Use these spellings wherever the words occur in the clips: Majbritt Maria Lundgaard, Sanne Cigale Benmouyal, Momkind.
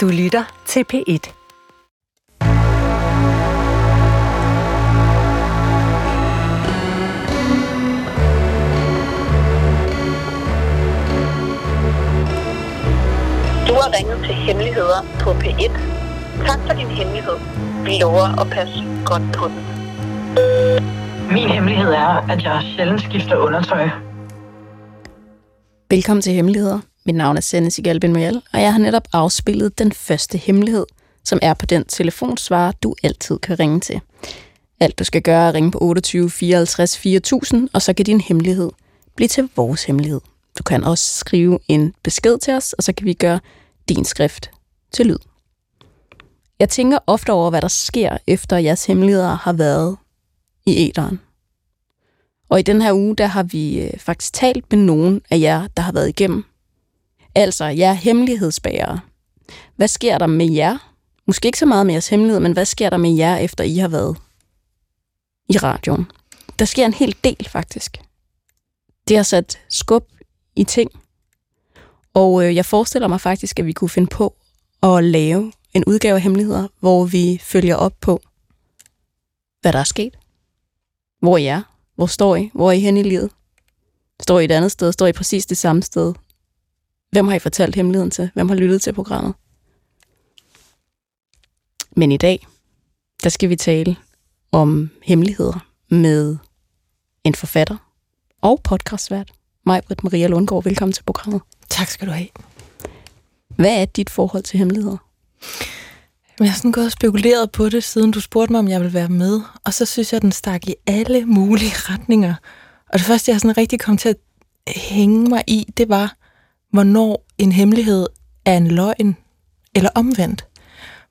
Du lytter til P1. Du har ringet til Hemmeligheder på P1. Tak for din hemmelighed. Vi lover at passe godt på den. Min hemmelighed er, at jeg sjældent skifter undertøj. Velkommen til Hemmeligheder. Mit navn er Sanne Cigale Benmouyal, og jeg har netop afspillet den første hemmelighed, som er på den telefonsvarer, du altid kan ringe til. Alt du skal gøre er at ringe på 28 54 4000, og så kan din hemmelighed blive til vores hemmelighed. Du kan også skrive en besked til os, og så kan vi gøre din skrift til lyd. Jeg tænker ofte over, hvad der sker, efter jeres hemmeligheder har været i æteren. Og i den her uge, der har vi faktisk talt med nogen af jer, der har været igennem. Altså, jer hemmelighedsbærere. Hvad sker der med jer? Måske ikke så meget med jeres hemmelighed, men hvad sker der med jer, efter I har været i radioen? Der sker en hel del, faktisk. Det har sat skub i ting. Og jeg forestiller mig faktisk, at vi kunne finde på at lave en udgave af Hemmeligheder, hvor vi følger op på, hvad der er sket. Hvor I er? Hvor står I? Hvor er I henne i livet? Står I et andet sted? Står I præcis det samme sted? Hvem har I fortalt hemmeligheden til? Hvem har lyttet til programmet? Men i dag, der skal vi tale om hemmeligheder med en forfatter og podcastvært, Majbritt Maria Lundgaard. Velkommen til programmet. Tak skal du have. Hvad er dit forhold til hemmeligheder? Jeg har sådan gået og spekuleret på det, siden du spurgte mig, om jeg ville være med. Og så synes jeg, den stak i alle mulige retninger. Og det første, jeg sådan rigtig kom til at hænge mig i, det var, hvornår en hemmelighed er en løgn, eller omvendt.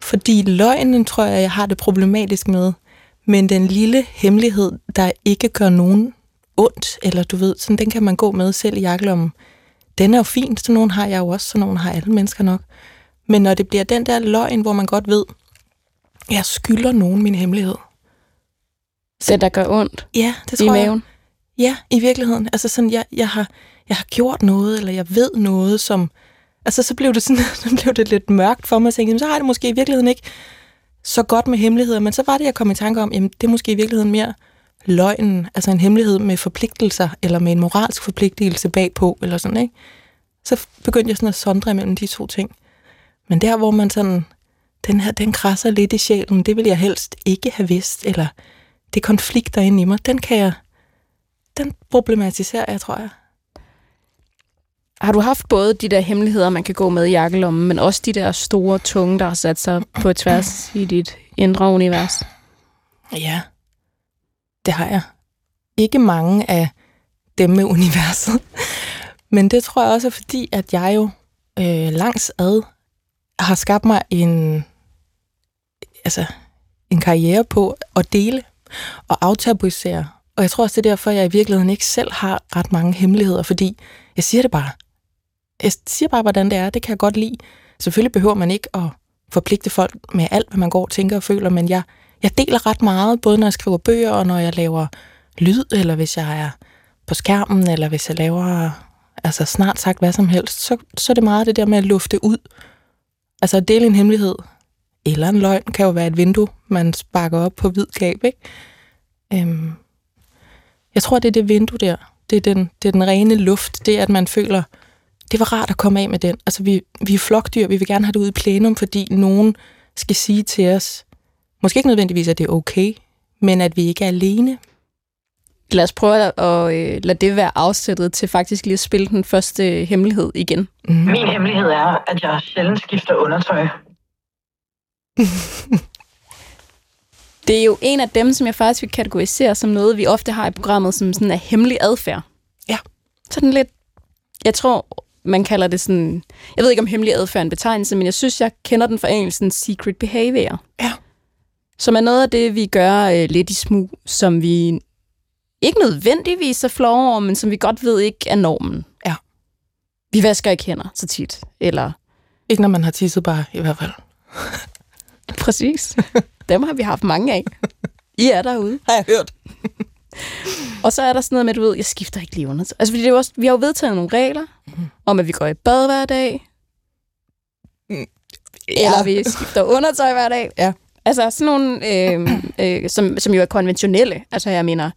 Fordi løgnen, tror jeg, jeg har det problematisk med, men den lille hemmelighed, der ikke gør nogen ondt, eller du ved, sådan, den kan man gå med selv i jakkelommen. Den er jo fin, så nogen har jeg jo også, så nogen har alle mennesker nok. Men når det bliver den der løgn, hvor man godt ved, jeg skylder nogen min hemmelighed. Så der gør ondt? Ja, det tror jeg. I maven? Ja, i virkeligheden. Altså sådan, jeg har gjort noget, eller jeg ved noget, som... Altså, så blev det sådan, så blev det lidt mørkt for mig, og tænkte, så har det måske i virkeligheden ikke så godt med hemmeligheder, men så var det, jeg kom i tanke om, jamen, det er måske i virkeligheden mere løgnen, altså en hemmelighed med forpligtelser, eller med en moralsk forpligtelse bagpå, eller sådan, ikke? Så begyndte jeg sådan at sondre mellem de to ting. Men der, hvor man sådan, den her, den krasser lidt i sjælen, det vil jeg helst ikke have vidst, eller det konflikt derinde i mig, den problematiserer jeg, tror jeg. Har du haft både de der hemmeligheder, man kan gå med i jakkelommen, men også de der store tunge, der har sat sig på tværs i dit indre univers? Ja, det har jeg. Ikke mange af dem med universet. Men det tror jeg også er fordi, at jeg jo langs ad har skabt mig en karriere på at dele og aftabuisere. Og jeg tror også, det er derfor, jeg i virkeligheden ikke selv har ret mange hemmeligheder, fordi jeg siger det bare. Jeg siger bare, hvordan det er. Det kan jeg godt lide. Selvfølgelig behøver man ikke at forpligte folk med alt, hvad man går og tænker og føler, men jeg deler ret meget, både når jeg skriver bøger, og når jeg laver lyd, eller hvis jeg er på skærmen, eller hvis jeg laver snart sagt hvad som helst, så er det meget det der med at lufte ud. Altså at dele en hemmelighed, eller en løgn, kan jo være et vindue, man sparker op på vid gab, ikke? Jeg tror, det er det vindue der. Det er den rene luft. Det er, at man føler, det var rart at komme af med den. Altså, vi er flokdyr. Vi vil gerne have det ude i plenum, fordi nogen skal sige til os, måske ikke nødvendigvis, at det er okay, men at vi ikke er alene. Lad os prøve at lade det være afsættet til faktisk lige at spille den første hemmelighed igen. Min hemmelighed er, at jeg sjældent skifter undertøj. Det er jo en af dem, som jeg faktisk vil kategorisere som noget, vi ofte har i programmet, som sådan en hemmelig adfærd. Ja. Sådan lidt, jeg tror, man kalder det sådan, jeg ved ikke om hemmelig adfærd er en betegnelse, men jeg synes, jeg kender den fra engelsen secret behavior. Ja. Som er noget af det, vi gør lidt i smug, som vi ikke nødvendigvis er flove over, men som vi godt ved ikke er normen. Ja. Vi vasker ikke hænder så tit, eller... Ikke når man har tisset bare, i hvert fald. Præcis. Dem har vi haft mange af. I er derude. Har jeg hørt. Og så er der sådan noget med, du ved, jeg skifter ikke lige under. Altså, fordi det er også, vi har jo vedtaget nogle regler om, at vi går i bad hver dag. eller vi skifter undertøj hver dag. Ja. Altså sådan nogle, som jo er konventionelle. Altså jeg mener,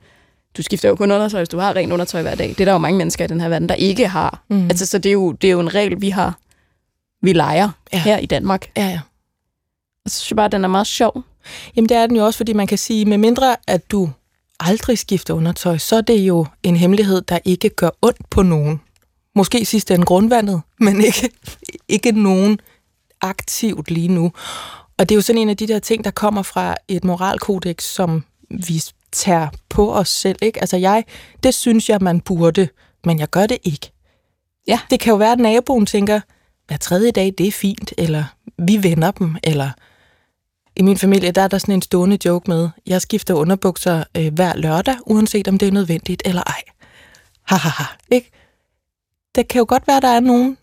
du skifter jo kun undertøj, hvis du har rent undertøj hver dag. Det er der jo mange mennesker i den her verden, der ikke har. Mm. Altså så det er jo en regel, vi leger her i Danmark. Ja, ja. Jeg synes bare, den er meget sjov. Jamen det er den jo også, fordi man kan sige, med mindre at du aldrig skifter undertøj, så er det jo en hemmelighed, der ikke gør ondt på nogen. Måske sidste ende grundvandet, men ikke nogen aktivt lige nu. Og det er jo sådan en af de der ting, der kommer fra et moralkodex, som vi tager på os selv, ikke? Altså det synes jeg, man burde, men jeg gør det ikke. Ja. Det kan jo være, at naboen tænker, hver tredje dag, det er fint, eller vi vender dem, eller i min familie, der er der sådan en stående joke med, jeg skifter underbukser hver lørdag, uanset om det er nødvendigt eller ej. Hahaha, ikke? Det kan jo godt være, der er nogen,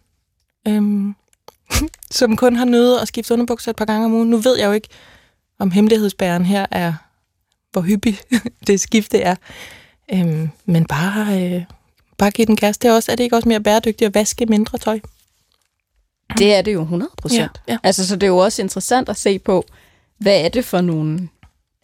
som kun har nødt at skifte underbukser et par gange om ugen. Nu ved jeg jo ikke, om hemmelighedsbæreren her er, hvor hyppig det skifte er. Men bare give den gas. Er det ikke også mere bæredygtigt at vaske mindre tøj? Det er det jo 100%. Ja, ja. Altså, så det er jo også interessant at se på, hvad er det for nogle,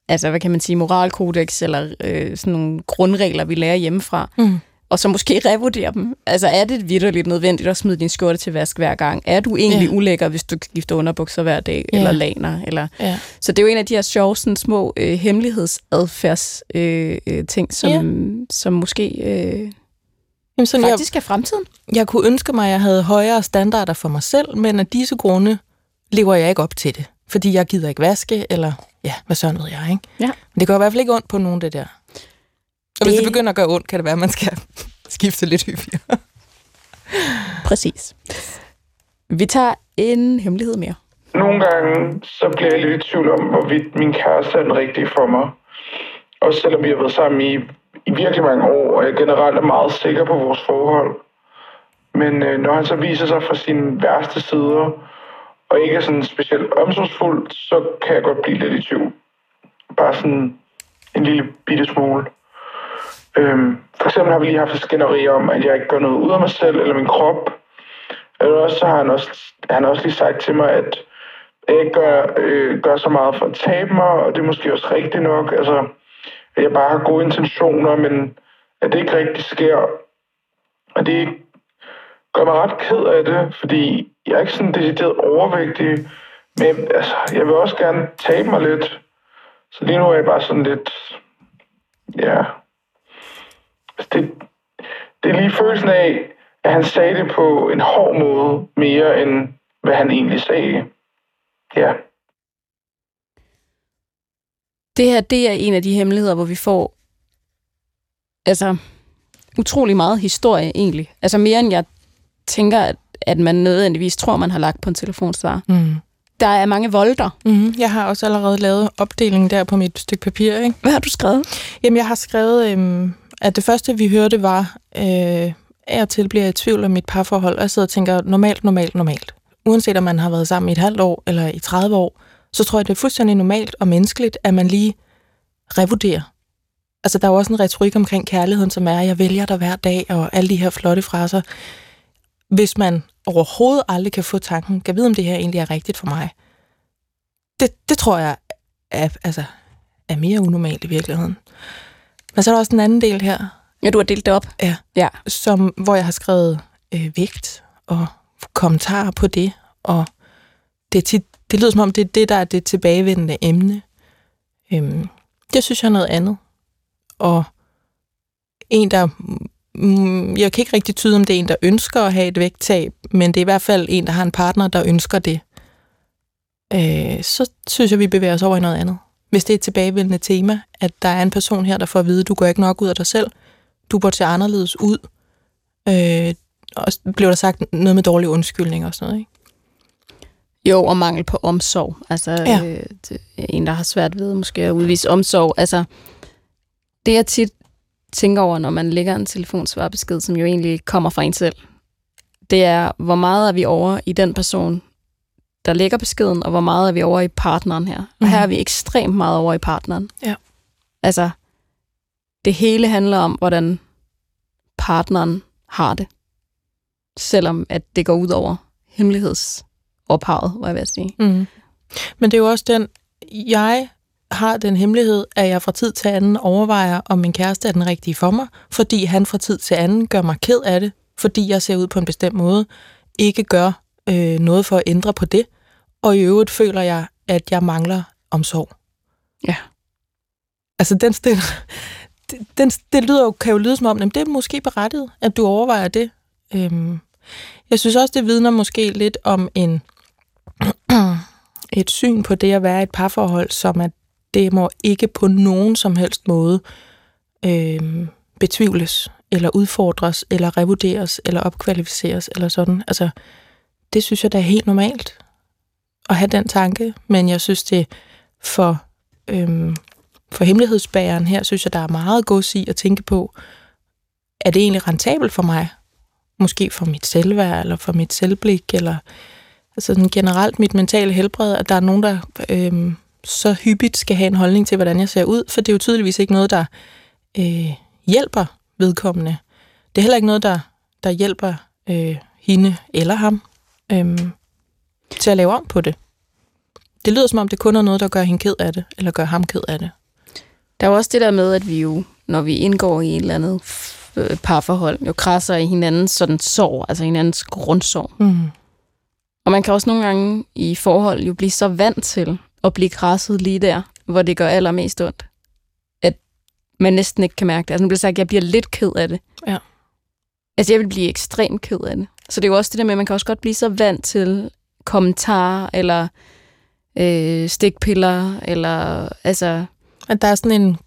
altså hvad kan man sige, moralkodex eller sådan nogle grundregler, vi lærer hjemmefra. Mm. Og så måske revurdere dem. Altså, er det vitterligt nødvendigt at smide din skjorte til vask hver gang? Er du egentlig ulækker, hvis du skifter underbukser hver dag? Eller laner? Eller... Ja. Så det er jo en af de her sjove, sådan små hemmelighedsadfærds ting, som måske faktisk er fremtiden. Jeg kunne ønske mig, at jeg havde højere standarder for mig selv, men af disse grunde lever jeg ikke op til det. Fordi jeg gider ikke vaske, eller hvad sådan ved jeg, ikke? Ja. Men det gør i hvert fald ikke ondt på nogen, det der. Og hvis det begynder at gøre ondt, kan det være, at man skal skifte lidt hyppigere. Præcis. Vi tager en hemmelighed mere. Nogle gange, så bliver jeg lidt i tvivl om, hvorvidt min kæreste er den rigtige for mig. Også selvom vi har været sammen i virkelig mange år, og jeg generelt er meget sikker på vores forhold. Men når han så viser sig fra sine værste sider, og ikke er sådan specielt omsorgsfuld, så kan jeg godt blive lidt i tvivl. Bare sådan en lille bitte smule. For eksempel har vi lige haft et skænderi om, at jeg ikke gør noget ud af mig selv eller min krop. Eller også så har han også lige sagt til mig, at jeg ikke gør så meget for at tabe mig, og det er måske også rigtigt nok. Altså, at jeg bare har gode intentioner, men at det ikke rigtig sker. Og det gør mig ret ked af det, fordi jeg er ikke sådan decideret overvægtig, men altså, jeg vil også gerne tabe mig lidt. Så lige nu er jeg bare sådan lidt... Ja... Det er lige følelsen af, at han sagde det på en hård måde, mere end hvad han egentlig sagde. Ja. Det her, det er en af de hemmeligheder, hvor vi får altså utrolig meget historie egentlig. Altså mere end jeg tænker, at man nødvendigvis tror, man har lagt på en telefonsvarer. Mm. Der er mange volter. Mm-hmm. Jeg har også allerede lavet opdelingen der på mit stykke papir, ikke? Hvad har du skrevet? Jamen, jeg har skrevet... at det første, vi hørte, var, af og til bliver jeg i tvivl om mit parforhold, og jeg sidder og tænker, normalt. Uanset om man har været sammen i et halvt år eller i 30 år, så tror jeg, det er fuldstændig normalt og menneskeligt, at man lige revurderer. Altså, der er jo også en retorik omkring kærligheden, som er, at jeg vælger dig hver dag, og alle de her flotte fraser. Hvis man overhovedet aldrig kan få tanken, kan vide, om det her egentlig er rigtigt for mig. Det tror jeg er mere unormalt i virkeligheden. Men så er der også en anden del her. Ja, du har delt det op. Ja. Hvor jeg har skrevet vægt og kommentarer på det. Og det lyder som om, det er det, der er det tilbagevendende emne. Det synes jeg er noget andet. Og en, der... jeg kan ikke rigtig tyde, om det er en, der ønsker at have et vægttab, men det er i hvert fald en, der har en partner, der ønsker det. Så synes jeg, vi bevæger os over i noget andet. Hvis det er et tilbagevendende tema, at der er en person her, der får at vide, at du går ikke nok ud af dig selv, du burde se anderledes ud, og blev der sagt noget med dårlige undskyldninger og sådan noget, ikke? Jo, og mangel på omsorg. Altså, en, der har svært ved måske at udvise omsorg. Altså, det jeg tit tænker over, når man lægger en telefonsvarbesked, som jo egentlig kommer fra en selv, det er, hvor meget er vi over i den person, der lægger beskeden, og hvor meget er vi over i partneren her. Og her er vi ekstremt meget over i partneren. Ja. Altså, det hele handler om, hvordan partneren har det. Selvom at det går ud over hemmeligheds ophavet, var jeg ved at sige. Mm. Men det er jo også den, jeg har den hemmelighed, at jeg fra tid til anden overvejer, om min kæreste er den rigtige for mig, fordi han fra tid til anden gør mig ked af det, fordi jeg ser ud på en bestemt måde, ikke gør noget for at ændre på det, og i øvrigt føler jeg, at jeg mangler omsorg. Ja. Altså den stil, kan jo lyde som om, at det er måske berettiget, at du overvejer det. Jeg synes også, det vidner måske lidt om et syn på det at være i et parforhold, som at det må ikke på nogen som helst måde betvivles, eller udfordres, eller revurderes, eller opkvalificeres, eller sådan. Altså, det synes jeg, der er helt normalt at have den tanke, men jeg synes det for hemmelighedsbæreren her, synes jeg, der er meget gods i at tænke på, er det egentlig rentabelt for mig? Måske for mit selvværd, eller for mit selvblik, eller altså generelt mit mentale helbred, at der er nogen, der så hyppigt skal have en holdning til, hvordan jeg ser ud, for det er jo tydeligvis ikke noget, der hjælper vedkommende. Det er heller ikke noget, der hjælper hende eller ham til at lave om på det. Det lyder som om, det kun er noget, der gør hende ked af det, eller gør ham ked af det. Der er også det der med, at vi jo, når vi indgår i et eller andet parforhold, jo krasser i hinandens sådan sorg, altså hinandens grundsorg. Mm. Og man kan også nogle gange i forhold jo blive så vant til at blive krasset lige der, hvor det gør allermest ondt, at man næsten ikke kan mærke det. Altså man bliver sagt, at jeg bliver lidt ked af det. Ja. Altså jeg vil blive ekstremt ked af det. Så det er jo også det der med, at man kan også godt blive så vant til kommentarer, eller stikpiller, eller altså... At der er sådan en,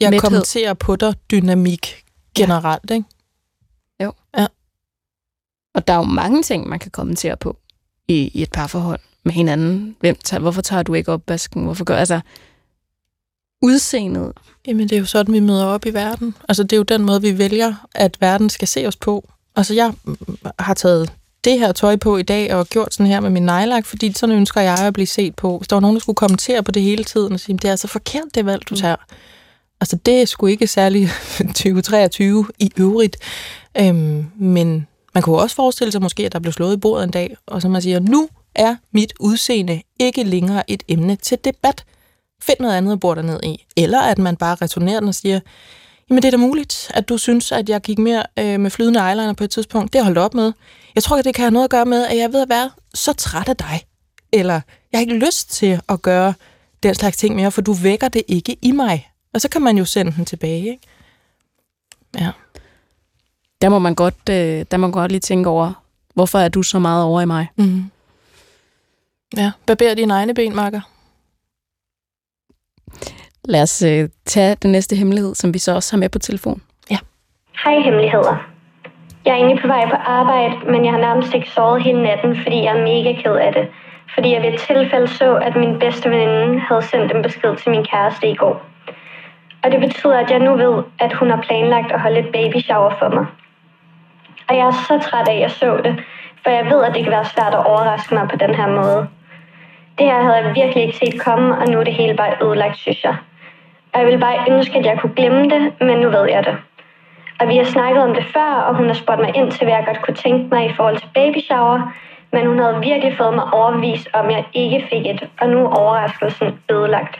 jeg mæthed. Kommenterer på dig, dynamik generelt, ja. Ikke? Jo. Ja. Og der er jo mange ting, man kan kommentere på i et parforhold med hinanden. Hvorfor tager du ikke opvasken? Hvorfor gør... Altså, udseendet. Jamen, det er jo sådan, vi møder op i verden. Altså, det er jo den måde, vi vælger, at verden skal se os på. Altså, jeg har taget det her tøj på i dag, og gjort sådan her med min nejlak, fordi sådan ønsker jeg at blive set på. Hvis der var nogen, der skulle kommentere på det hele tiden, og sige, det er altså forkert, det valg, du tager. Altså, det er sgu ikke særlig 2023 i øvrigt. Men man kunne også forestille sig måske, at der blev slået i bordet en dag, og så man siger, nu er mit udseende ikke længere et emne til debat. Find noget andet at bore dig ned i. Eller at man bare returnerer den og siger, jamen det er da muligt, at du synes, at jeg gik mere med flydende eyeliner på et tidspunkt. Det har holdt op med. Jeg tror, at det kan have noget at gøre med, at jeg er ved at være så træt af dig. Eller jeg har ikke lyst til at gøre den slags ting mere, for du vækker det ikke i mig. Og så kan man jo sende den tilbage, ikke? Ja. Der må man godt lige tænke over, hvorfor er du så meget over i mig? Mm-hmm. Ja, barber dine egne ben, makker. Lad os tage den næste hemmelighed, som vi så også har med på telefon. Ja. Hej hemmeligheder. Jeg er egentlig på vej på arbejde, men jeg har nærmest ikke sovet hele natten, fordi jeg er mega ked af det. Fordi jeg ved et tilfælde så, at min bedste veninde havde sendt en besked til min kæreste i går. Og det betyder, at jeg nu ved, at hun har planlagt at holde et baby shower for mig. Og jeg er så træt af, at jeg så det, for jeg ved, at det kan være svært at overraske mig på den her måde. Det her havde jeg virkelig ikke set komme, og nu er det hele bare ødelagt, synes jeg. Og jeg ville bare ønske, at jeg kunne glemme det, men nu ved jeg det. Og vi har snakket om det før, og hun har spurgt mig ind til, hvad jeg godt kunne tænke mig i forhold til baby shower, men hun havde virkelig fået mig overbevist om, at jeg ikke fik et, og nu er overraskelsen ødelagt.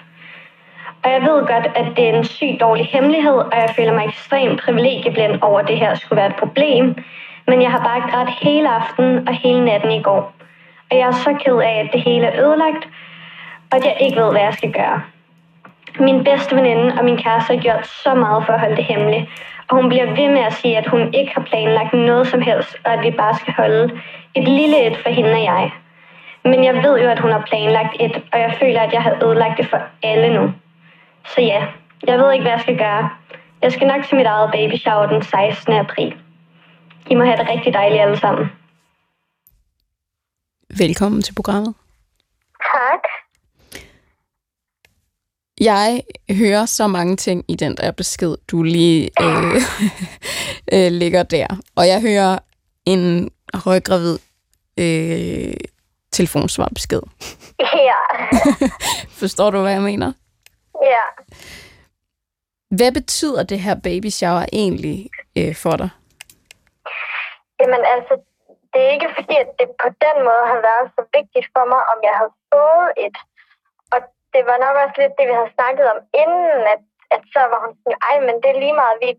Og jeg ved godt, at det er en sygt dårlig hemmelighed, og jeg føler mig ekstremt privilegieblænd over, at det her skulle være et problem. Men jeg har bare grædt hele aftenen og hele natten i går. Og jeg er så ked af, at det hele er ødelagt, og at jeg ikke ved, hvad jeg skal gøre. Min bedste veninde og min kæreste har gjort så meget for at holde det hemmeligt, og hun bliver ved med at sige, at hun ikke har planlagt noget som helst, og at vi bare skal holde et lille et for hende og jeg. Men jeg ved jo, at hun har planlagt et, og jeg føler, at jeg har ødelagt det for alle nu. Så ja, jeg ved ikke, hvad jeg skal gøre. Jeg skal nok til mit eget baby shower den 16. april. I må have det rigtig dejligt alle sammen. Velkommen til programmet. Tak. Jeg hører så mange ting i den der besked, du lige ligger der. Og jeg hører en højgravid telefonsvarbesked. Ja. Forstår du, hvad jeg mener? Ja. Hvad betyder det her baby shower egentlig for dig? Jamen altså, det er ikke fordi, at det på den måde har været så vigtigt for mig, om jeg havde fået et. Og det var nok også lidt det, vi havde snakket om inden, at så var hun sådan, ej, men det er lige meget, vi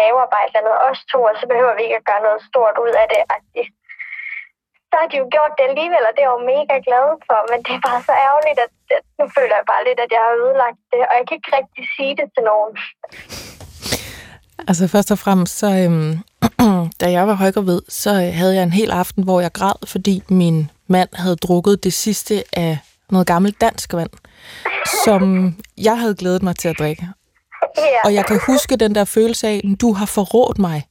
laver bare et eller andet os to, og så behøver vi ikke at gøre noget stort ud af det. Så har de jo gjort det alligevel, og det er jo mega glad for, men det er bare så ærgerligt, at nu føler jeg bare lidt, at jeg har ødelagt det, og jeg kan ikke rigtig sige det til nogen. Altså først og fremmest, så, da jeg var højgravid, så havde jeg en hel aften, hvor jeg græd, fordi min mand havde drukket det sidste af noget gammelt dansk vand, som jeg havde glædet mig til at drikke. Yeah. Og jeg kan huske den der følelse af, du har forrådt mig.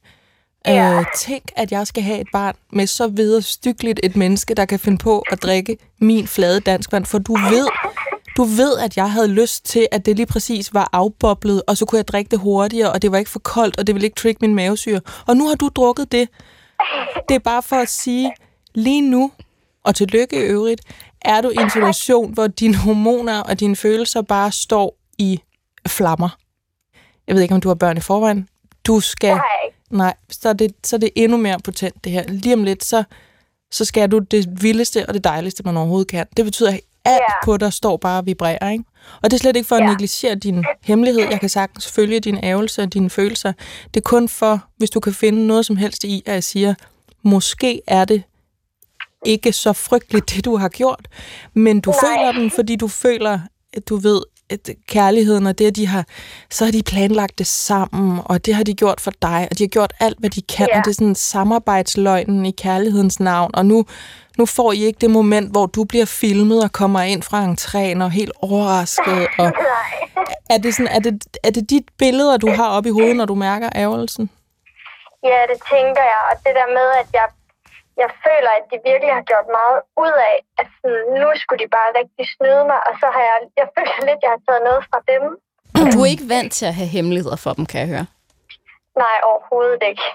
Yeah. Tænk, at jeg skal have et barn med så vederstyggeligt et menneske, der kan finde på at drikke min flade danskvand, for du ved, at jeg havde lyst til, at det lige præcis var afboblet, og så kunne jeg drikke det hurtigere, og det var ikke for koldt, og det ville ikke trigge min mavesyre. Og nu har du drukket det. Det er bare for at sige, lige nu, og tillykke i øvrigt, er du i en situation, hvor dine hormoner og dine følelser bare står i flammer. Jeg ved ikke, om du har børn i forvejen. Du skal... Nej, så er det endnu mere potent, det her. Lige om lidt, så skal du det vildeste og det dejligste, man overhovedet kan. Det betyder, at alt på dig står bare og vibrerer, ikke? Og det er slet ikke for at negligere din hemmelighed. Jeg kan sagtens følge din ærgelse og dine følelser. Det er kun for, hvis du kan finde noget som helst i, at jeg siger, måske er det ikke så frygteligt, det du har gjort, men du føler den, fordi du føler, at du ved, at kærligheden og det, at de har, så har de planlagt det sammen, og det har de gjort for dig, og de har gjort alt, hvad de kan, og det er sådan samarbejdsløgnen i kærlighedens navn, og nu får I ikke det moment, hvor du bliver filmet og kommer ind fra entréen og helt overrasket, og er det de billeder, du har oppe i hovedet, når du mærker ærgelsen? Ja, det tænker jeg, og det der med, at jeg føler, at de virkelig har gjort meget ud af, at sådan, nu skulle de bare rigtig snyde mig, og så har jeg føler lidt, at jeg har taget noget fra dem. Du er ikke vant til at have hemmeligheder for dem, kan jeg høre. Nej, overhovedet ikke.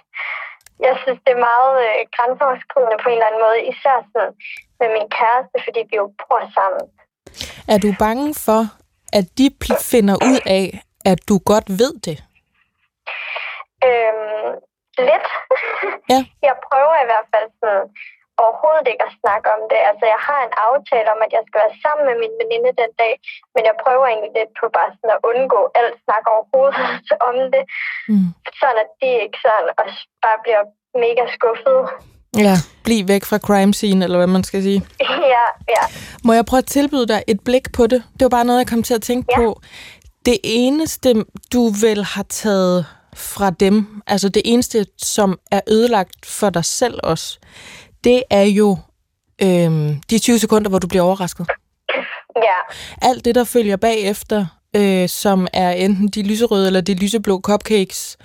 Jeg synes, det er meget grænseoverskridende på en eller anden måde, især sådan med min kæreste, fordi vi jo bor sammen. Er du bange for, at de finder ud af, at du godt ved det? Lidt. Ja. Jeg prøver i hvert fald sådan, overhovedet ikke at snakke om det. Altså, jeg har en aftale om, at jeg skal være sammen med min veninde den dag, men jeg prøver egentlig lidt på bare sådan at undgå alt snak overhovedet om det, sådan at de ikke sådan og bare bliver mega skuffede. Ja, bliv væk fra crime scene, eller hvad man skal sige. Ja. Må jeg prøve at tilbyde dig et blik på det? Det var bare noget, jeg kom til at tænke på. Det eneste, du vel har taget fra dem, altså det eneste, som er ødelagt for dig selv også, det er jo de 20 sekunder, hvor du bliver overrasket. Ja. Alt det, der følger bagefter, som er enten de lyserøde eller de lyseblå cupcakes,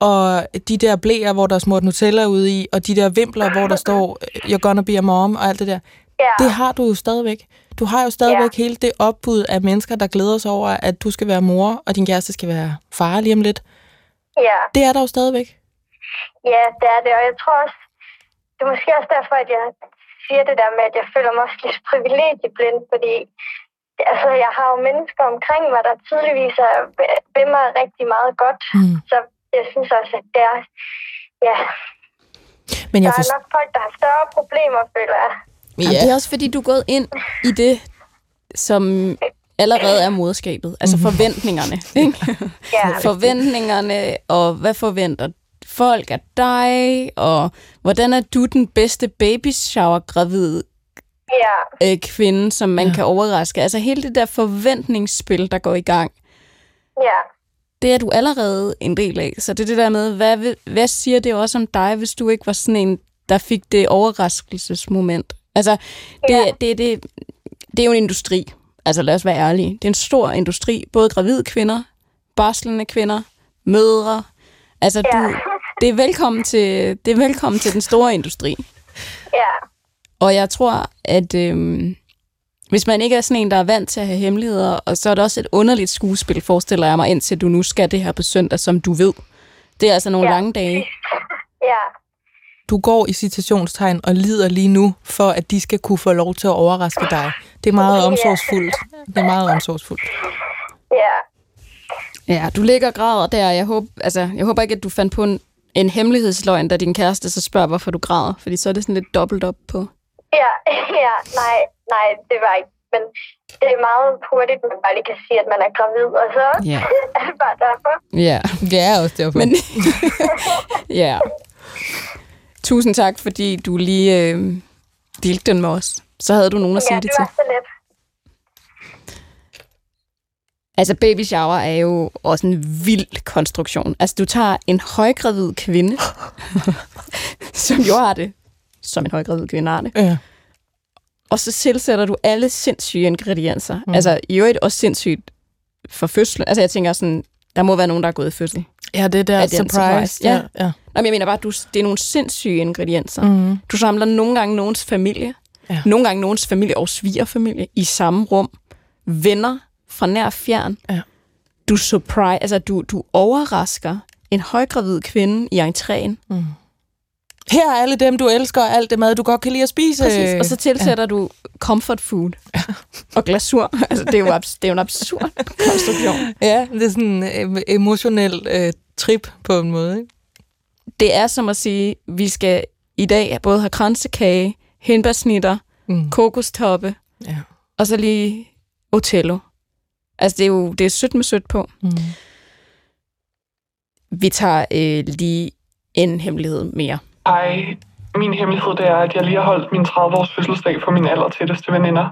og de der blæer, hvor der er smurt Nutella ude i, og de der vimpler, hvor der står, you're gonna be a mom, og alt det der. Ja. Det har du jo stadigvæk. Du har jo stadigvæk hele det opbud af mennesker, der glæder sig over, at du skal være mor, og din kæreste skal være far lige om lidt. Ja. Det er der jo stadigvæk. Ja, det er det, og jeg tror også, det er måske også derfor, at jeg siger det der med, at jeg føler mig også lidt privilegieblind, fordi altså, jeg har jo mennesker omkring mig, der tydeligvis er ved mig rigtig meget godt, så jeg synes også, at det er, ja, men jeg der er nok folk, der har større problemer, føler jeg. Ja. Det er også fordi, du er gået ind i det, som allerede er moderskabet, altså forventningerne, ikke? Forventningerne, og hvad forventer folk af dig, og hvordan er du den bedste babyshower-gravid kvinde, som man kan overraske? Altså hele det der forventningsspil, der går i gang, det er du allerede en del af. Så det er det der med, hvad siger det også om dig, hvis du ikke var sådan en, der fik det overraskelsesmoment? Altså, det er jo en industri. Altså lad os være ærlige. Det er en stor industri. Både gravide kvinder, barslende kvinder, mødre. Altså det er velkommen til den store industri. Ja. Og jeg tror, at hvis man ikke er sådan en, der er vant til at have hemmeligheder, og så er det også et underligt skuespil, forestiller jeg mig, indtil du nu skal det her på søndag, som du ved. Det er altså nogle lange dage. Ja. Du går i citationstegn og lider lige nu, for at de skal kunne få lov til at overraske dig. Det er meget omsorgsfuldt. Det er meget omsorgsfuldt. Ja. Ja, du ligger og græder der. Jeg håber ikke, at du fandt på en hemmelighedsløgn, da din kæreste så spørger, hvorfor du græder? Fordi så er det sådan lidt dobbelt op på. Ja, nej, det var ikke. Men det er meget hurtigt, at man bare lige kan sige, at man er gravid, og så er det bare derfor. Ja, det er også derfor. Men ja. Tusind tak, fordi du lige delte den med os. Så havde du nogen at sige det til. Ja, det var så let. Altså, baby shower er jo også en vild konstruktion. Altså, du tager en højgravid kvinde, som jo har det, som en højgravid kvinde har det, ja. Og så tilsætter du alle sindssyge ingredienser. Mm. Altså, i øvrigt også sindssygt for fødslen. Altså, jeg tænker sådan, der må være nogen, der er gået i fødsel. Ja, det der surprise. Ja. Ja. Nå, men jeg mener bare, det er nogle sindssyge ingredienser. Mm. Du samler nogle gange nogens familie, nogle gange nogens familie og svigerfamilie i samme rum. Venner fra nær og fjern. Ja. Du surprise, altså du overrasker en højgravid kvinde i entréen. Mm. Her er alle dem, du elsker, og alt det mad, du godt kan lide at spise. Præcis. Og så tilsætter du comfort food og glasur. Altså, det er jo en absurd konstruktion. Ja, det er sådan en emotionel trip på en måde, ikke? Det er som at sige, vi skal i dag både have kransekage, hindbærsnitter, kokostoppe, og så lige Otello. Altså, det er sødt med sødt på. Mm. Vi tager lige en hemmelighed mere. Min hemmelighed, det er, at jeg lige har holdt min 30-års fødselsdag for mine allertætteste veninder.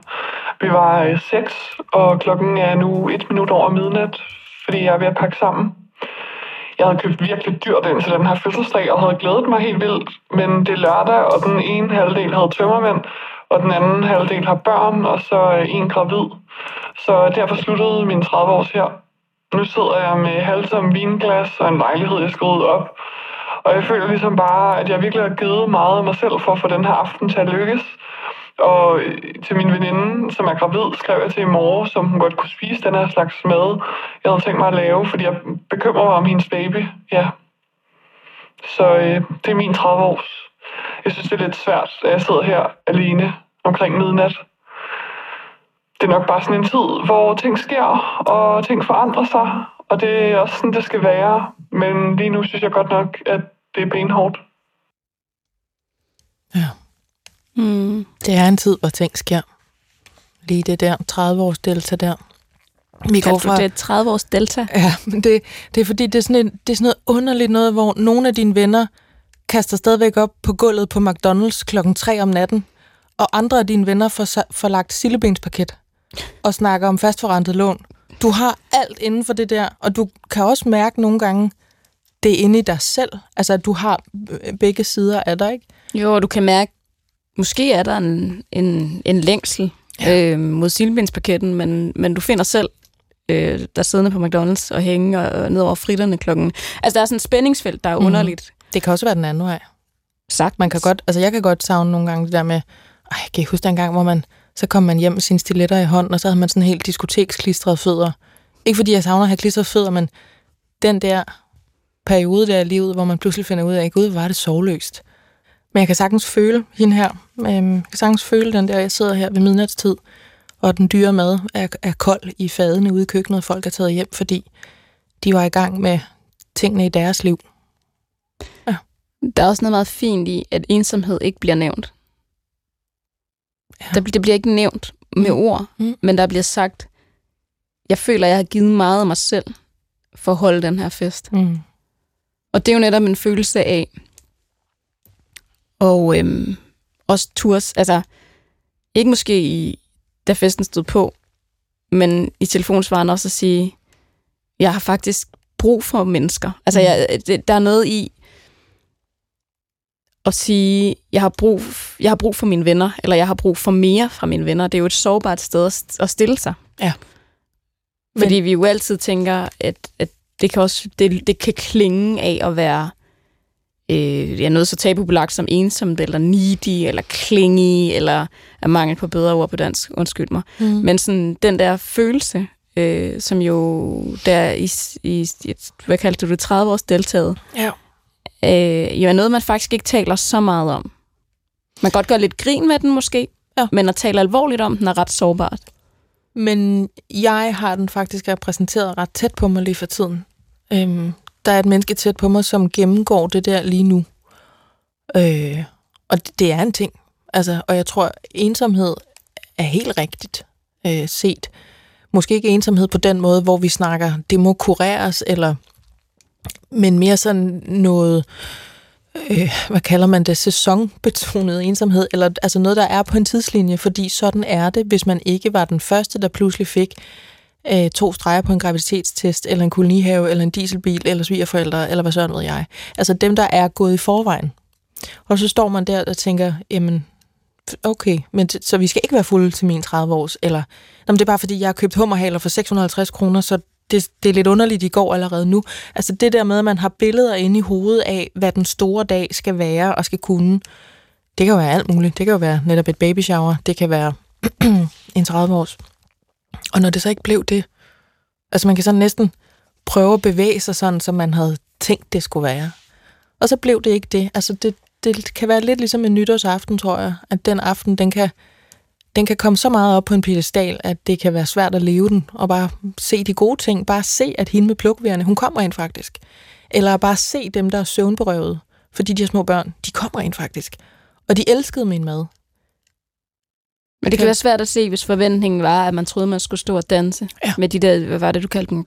Vi var 6, og klokken er nu 1 minut over midnat, fordi jeg er ved at pakke sammen. Jeg havde købt virkelig dyrt ind til den her fødselsdag, og havde glædet mig helt vildt. Men det er lørdag, og den ene halvdel havde tømmermænd, og den anden halvdel har børn, og så en gravid. Så derfor sluttede min 30-års her. Nu sidder jeg med halvtomt vinglas og en lejlighed, jeg skal rydde op. Og jeg føler ligesom bare, at jeg virkelig har givet meget af mig selv for at få den her aften til at lykkes. Og til min veninde, som er gravid, skrev jeg til i morges, om hun godt kunne spise den her slags mad, jeg havde tænkt mig at lave, fordi jeg bekymrer mig om hendes baby. Ja. Så det er min 30-års. Jeg synes, det er lidt svært, at jeg sidder her alene omkring midnat. Det er nok bare sådan en tid, hvor ting sker, og ting forandrer sig. Og det er også sådan, det skal være. Men lige nu synes jeg godt nok, at det er benhårdt. Ja. Mm. Det er en tid, hvor ting sker. Lige det der 30-års delta der. Det er 30-års delta? Ja, men det er fordi, det er sådan noget underligt noget, hvor nogle af dine venner kaster stadigvæk op på gulvet på McDonald's klokken 3 om natten, og andre af dine venner får lagt sillebenspaket og snakker om fastforrentet lån. Du har alt inden for det der, og du kan også mærke nogle gange, det er inde i dig selv. Altså, at du har begge sider af dig, ikke? Jo, og du kan mærke, måske er der en længsel mod sillebenspaketten, men du finder selv, der siddende på McDonald's og hænge og ned over fritterne klokken. Altså, der er sådan et spændingsfelt, der er underligt. Det kan også være den anden vej. Sagt. Man kan godt, altså jeg kan godt savne nogle gange det der med, jeg kan huske en gang, hvor så kom man hjem med sine stiletter i hånden, og så havde man sådan helt diskoteksklistrede fødder. Ikke fordi jeg savner at have klistrede fødder, men den der periode der i livet, hvor man pludselig finder ud af, gud, var det sorgløst. Men jeg kan sagtens føle hende her. Jeg kan sagtens føle den der, jeg sidder her ved midnatstid, og den dyre mad er kold i fadene ude i køkkenet, og folk er taget hjem, fordi de var i gang med tingene i deres liv. Ja. Der er også noget meget fint i, at ensomhed ikke bliver nævnt. Ja. Det bliver ikke nævnt med ord, men der bliver sagt, jeg føler, jeg har givet meget af mig selv for at holde den her fest. Mm. Og det er jo netop en følelse af, og også tours, altså ikke måske da festen stod på, men i telefonsvaren også at sige, jeg har faktisk brug for mennesker. Altså, der er noget i at sige, jeg har brug for mine venner, eller jeg har brug for mere fra mine venner. Det er jo et sårbart sted at stille sig. Ja. Fordi vi jo altid tænker, at det kan også det kan klinge af at være noget så tabubelagt som ensomt, eller needy, eller clingy, eller af mangel på bedre ord på dansk, undskyld mig. Mm. Men sådan den der følelse, som jo der i hvad kaldte du det, 30 års deltaget, jo er noget, man faktisk ikke taler så meget om. Man kan godt gøre lidt grin med den måske, men at tale alvorligt om den er ret sårbart. Men jeg har den faktisk repræsenteret ret tæt på mig lige for tiden. der er et menneske tæt på mig, som gennemgår det der lige nu. Og det er en ting. Altså, og jeg tror, ensomhed er helt rigtigt set. Måske ikke ensomhed på den måde, hvor vi snakker, det må kureres, eller, men mere sådan noget, hvad kalder man det, sæsonbetonet ensomhed, eller altså noget, der er på en tidslinje, fordi sådan er det, hvis man ikke var den første, der pludselig fik 2 streger på en graviditetstest, eller en kolonihave, eller en dieselbil, eller svigerforældre, eller hvad sådan ved jeg. Altså dem, der er gået i forvejen. Og så står man der og tænker, jamen, okay, men så vi skal ikke være fulde til min 30 års, eller jamen, det er bare fordi, jeg har købt hummerhaler for 650 kroner, så det er lidt underligt, i går allerede nu. Altså det der med, at man har billeder inde i hovedet af, hvad den store dag skal være og skal kunne, det kan jo være alt muligt. Det kan jo være netop et baby shower, det kan være en 30 års. Og når det så ikke blev det, altså man kan så næsten prøve at bevæge sig sådan, som man havde tænkt, det skulle være. Og så blev det ikke det. Altså det kan være lidt ligesom en nytårsaften, tror jeg, at den aften, den kan komme så meget op på en piedestal, at det kan være svært at leve den, og bare se de gode ting, bare se, at hende med plukvejerne, hun kommer ind faktisk. Eller bare se dem, der er søvnberøvede, fordi de her små børn, de kommer ind faktisk. Og de elskede min mad. Men det kan være svært at se, hvis forventningen var, at man troede, man skulle stå og danse med de der, hvad var det, du kaldte dem,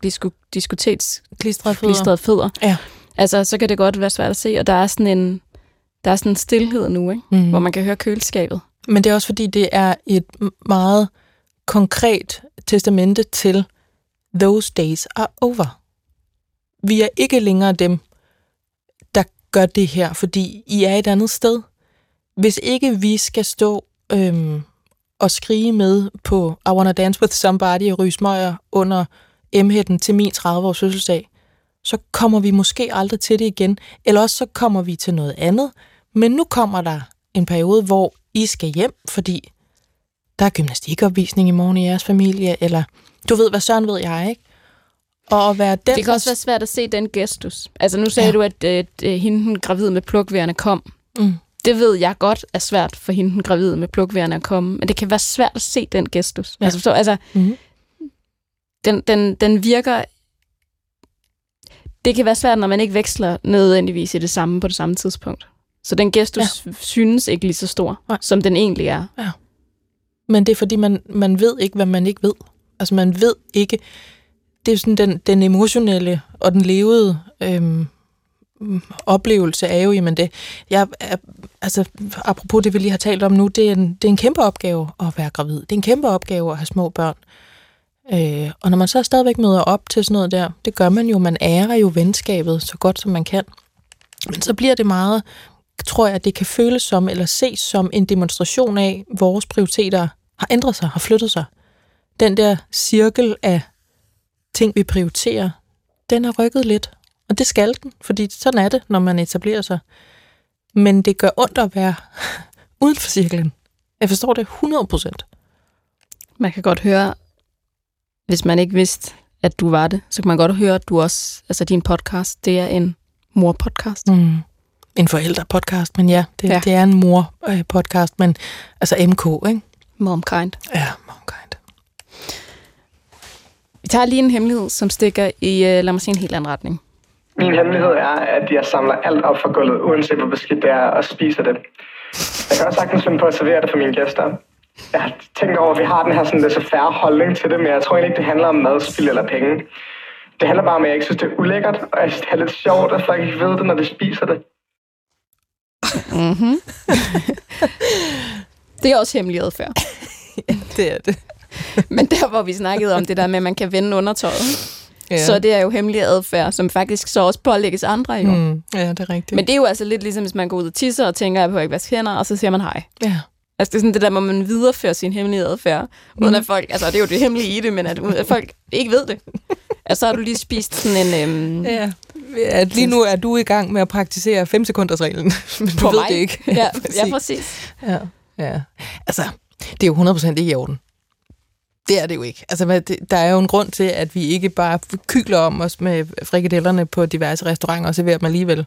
diskoteksklistrede fødder. Ja. Altså, så kan det godt være svært at se, og der er sådan en stillhed nu, ikke? Mm. Hvor man kan høre køleskabet. Men det er også fordi, det er et meget konkret testamente til those days are over. Vi er ikke længere dem, der gør det her, fordi I er et andet sted. Hvis ikke vi skal stå og skrige med på I Wanna Dance With Somebody og ryge smøger under emhætten til min 30-års fødselsdag, så kommer vi måske aldrig til det igen, eller også så kommer vi til noget andet. Men nu kommer der en periode, hvor I skal hjem, fordi der er gymnastikopvisning i morgen i jeres familie, eller du ved, hvad søren ved jeg, ikke? Og at være den, det kan også være svært at se den gestus. Altså nu sagde du, at hende gravid med plukvejerne kom. Mm. Det ved jeg godt er svært for hende gravid med plukvejerne at komme, men det kan være svært at se den gestus. Ja. Altså mm-hmm. den virker. Det kan være svært, når man ikke veksler nødvendigvis i det samme på det samme tidspunkt. Så den gestus synes ikke lige så stor, som den egentlig er. Ja. Men det er, fordi man ved ikke, hvad man ikke ved. Altså, man ved ikke. Det er sådan, den emotionelle og den levede oplevelse er jo, jamen det. Altså, apropos det, vi lige har talt om nu, det er en kæmpe opgave at være gravid. Det er en kæmpe opgave at have små børn. Og når man så stadigvæk møder op til sådan noget der, det gør man jo, man ærer jo venskabet så godt som man kan. Men så bliver det meget, tror jeg, at det kan føles som, eller ses som en demonstration af, at vores prioriteter har ændret sig, har flyttet sig. Den der cirkel af ting, vi prioriterer, den har rykket lidt. Og det skal den, fordi sådan er det, når man etablerer sig. Men det gør ondt at være uden for cirklen. Jeg forstår det 100%. Man kan godt høre, hvis man ikke vidste, at du var det, så kan man godt høre, at du også, altså din podcast, det er en mor-podcast. Mm. En forældre-podcast, men det er en mor-podcast, men altså MK, ikke? Momkind. Ja, Momkind. Vi tager lige en hemmelighed, som stikker i, lad mig se, en helt anden retning. Min hemmelighed er, at jeg samler alt op fra gulvet, uanset hvor beskidt det er, og spiser det. Jeg kan også sagtens finde på at servere det for mine gæster. Jeg har tænkt over, at vi har den her sådan lidt så færre holdning til det, men jeg tror egentlig ikke, det handler om madspild eller penge. Det handler bare om, at jeg ikke synes, det er ulækkert, og jeg synes, det er lidt sjovt, at folk ikke ved det, når de spiser det. Mm-hmm. Det er også hemmelig adfærd. Ja, det er det. Men der, hvor vi snakkede om det der med, at man kan vende undertøjet, så det er jo hemmelig adfærd, som faktisk så også pålægges andre jo. Mm, ja, det er rigtigt. Men det er jo altså lidt ligesom, hvis man går ud og tisser og tænker, at jeg behøver ikke vaske hænder, og så siger man hej. Ja. Altså det er sådan det der, hvor man viderefører sin hemmelige adfærd, uden at folk, altså det er jo det hemmelige i det, men at folk ikke ved det. Altså så har du lige spist sådan en... lige nu er du i gang med at praktisere 5-sekunders-reglen, men du ved mig. Det ikke. Ja, præcis. Ja, præcis. Ja. Altså, det er jo 100% ikke i orden. Det er det jo ikke. Altså, der er jo en grund til, at vi ikke bare kykler om os med frikadellerne på diverse restauranter, og serverer dem alligevel.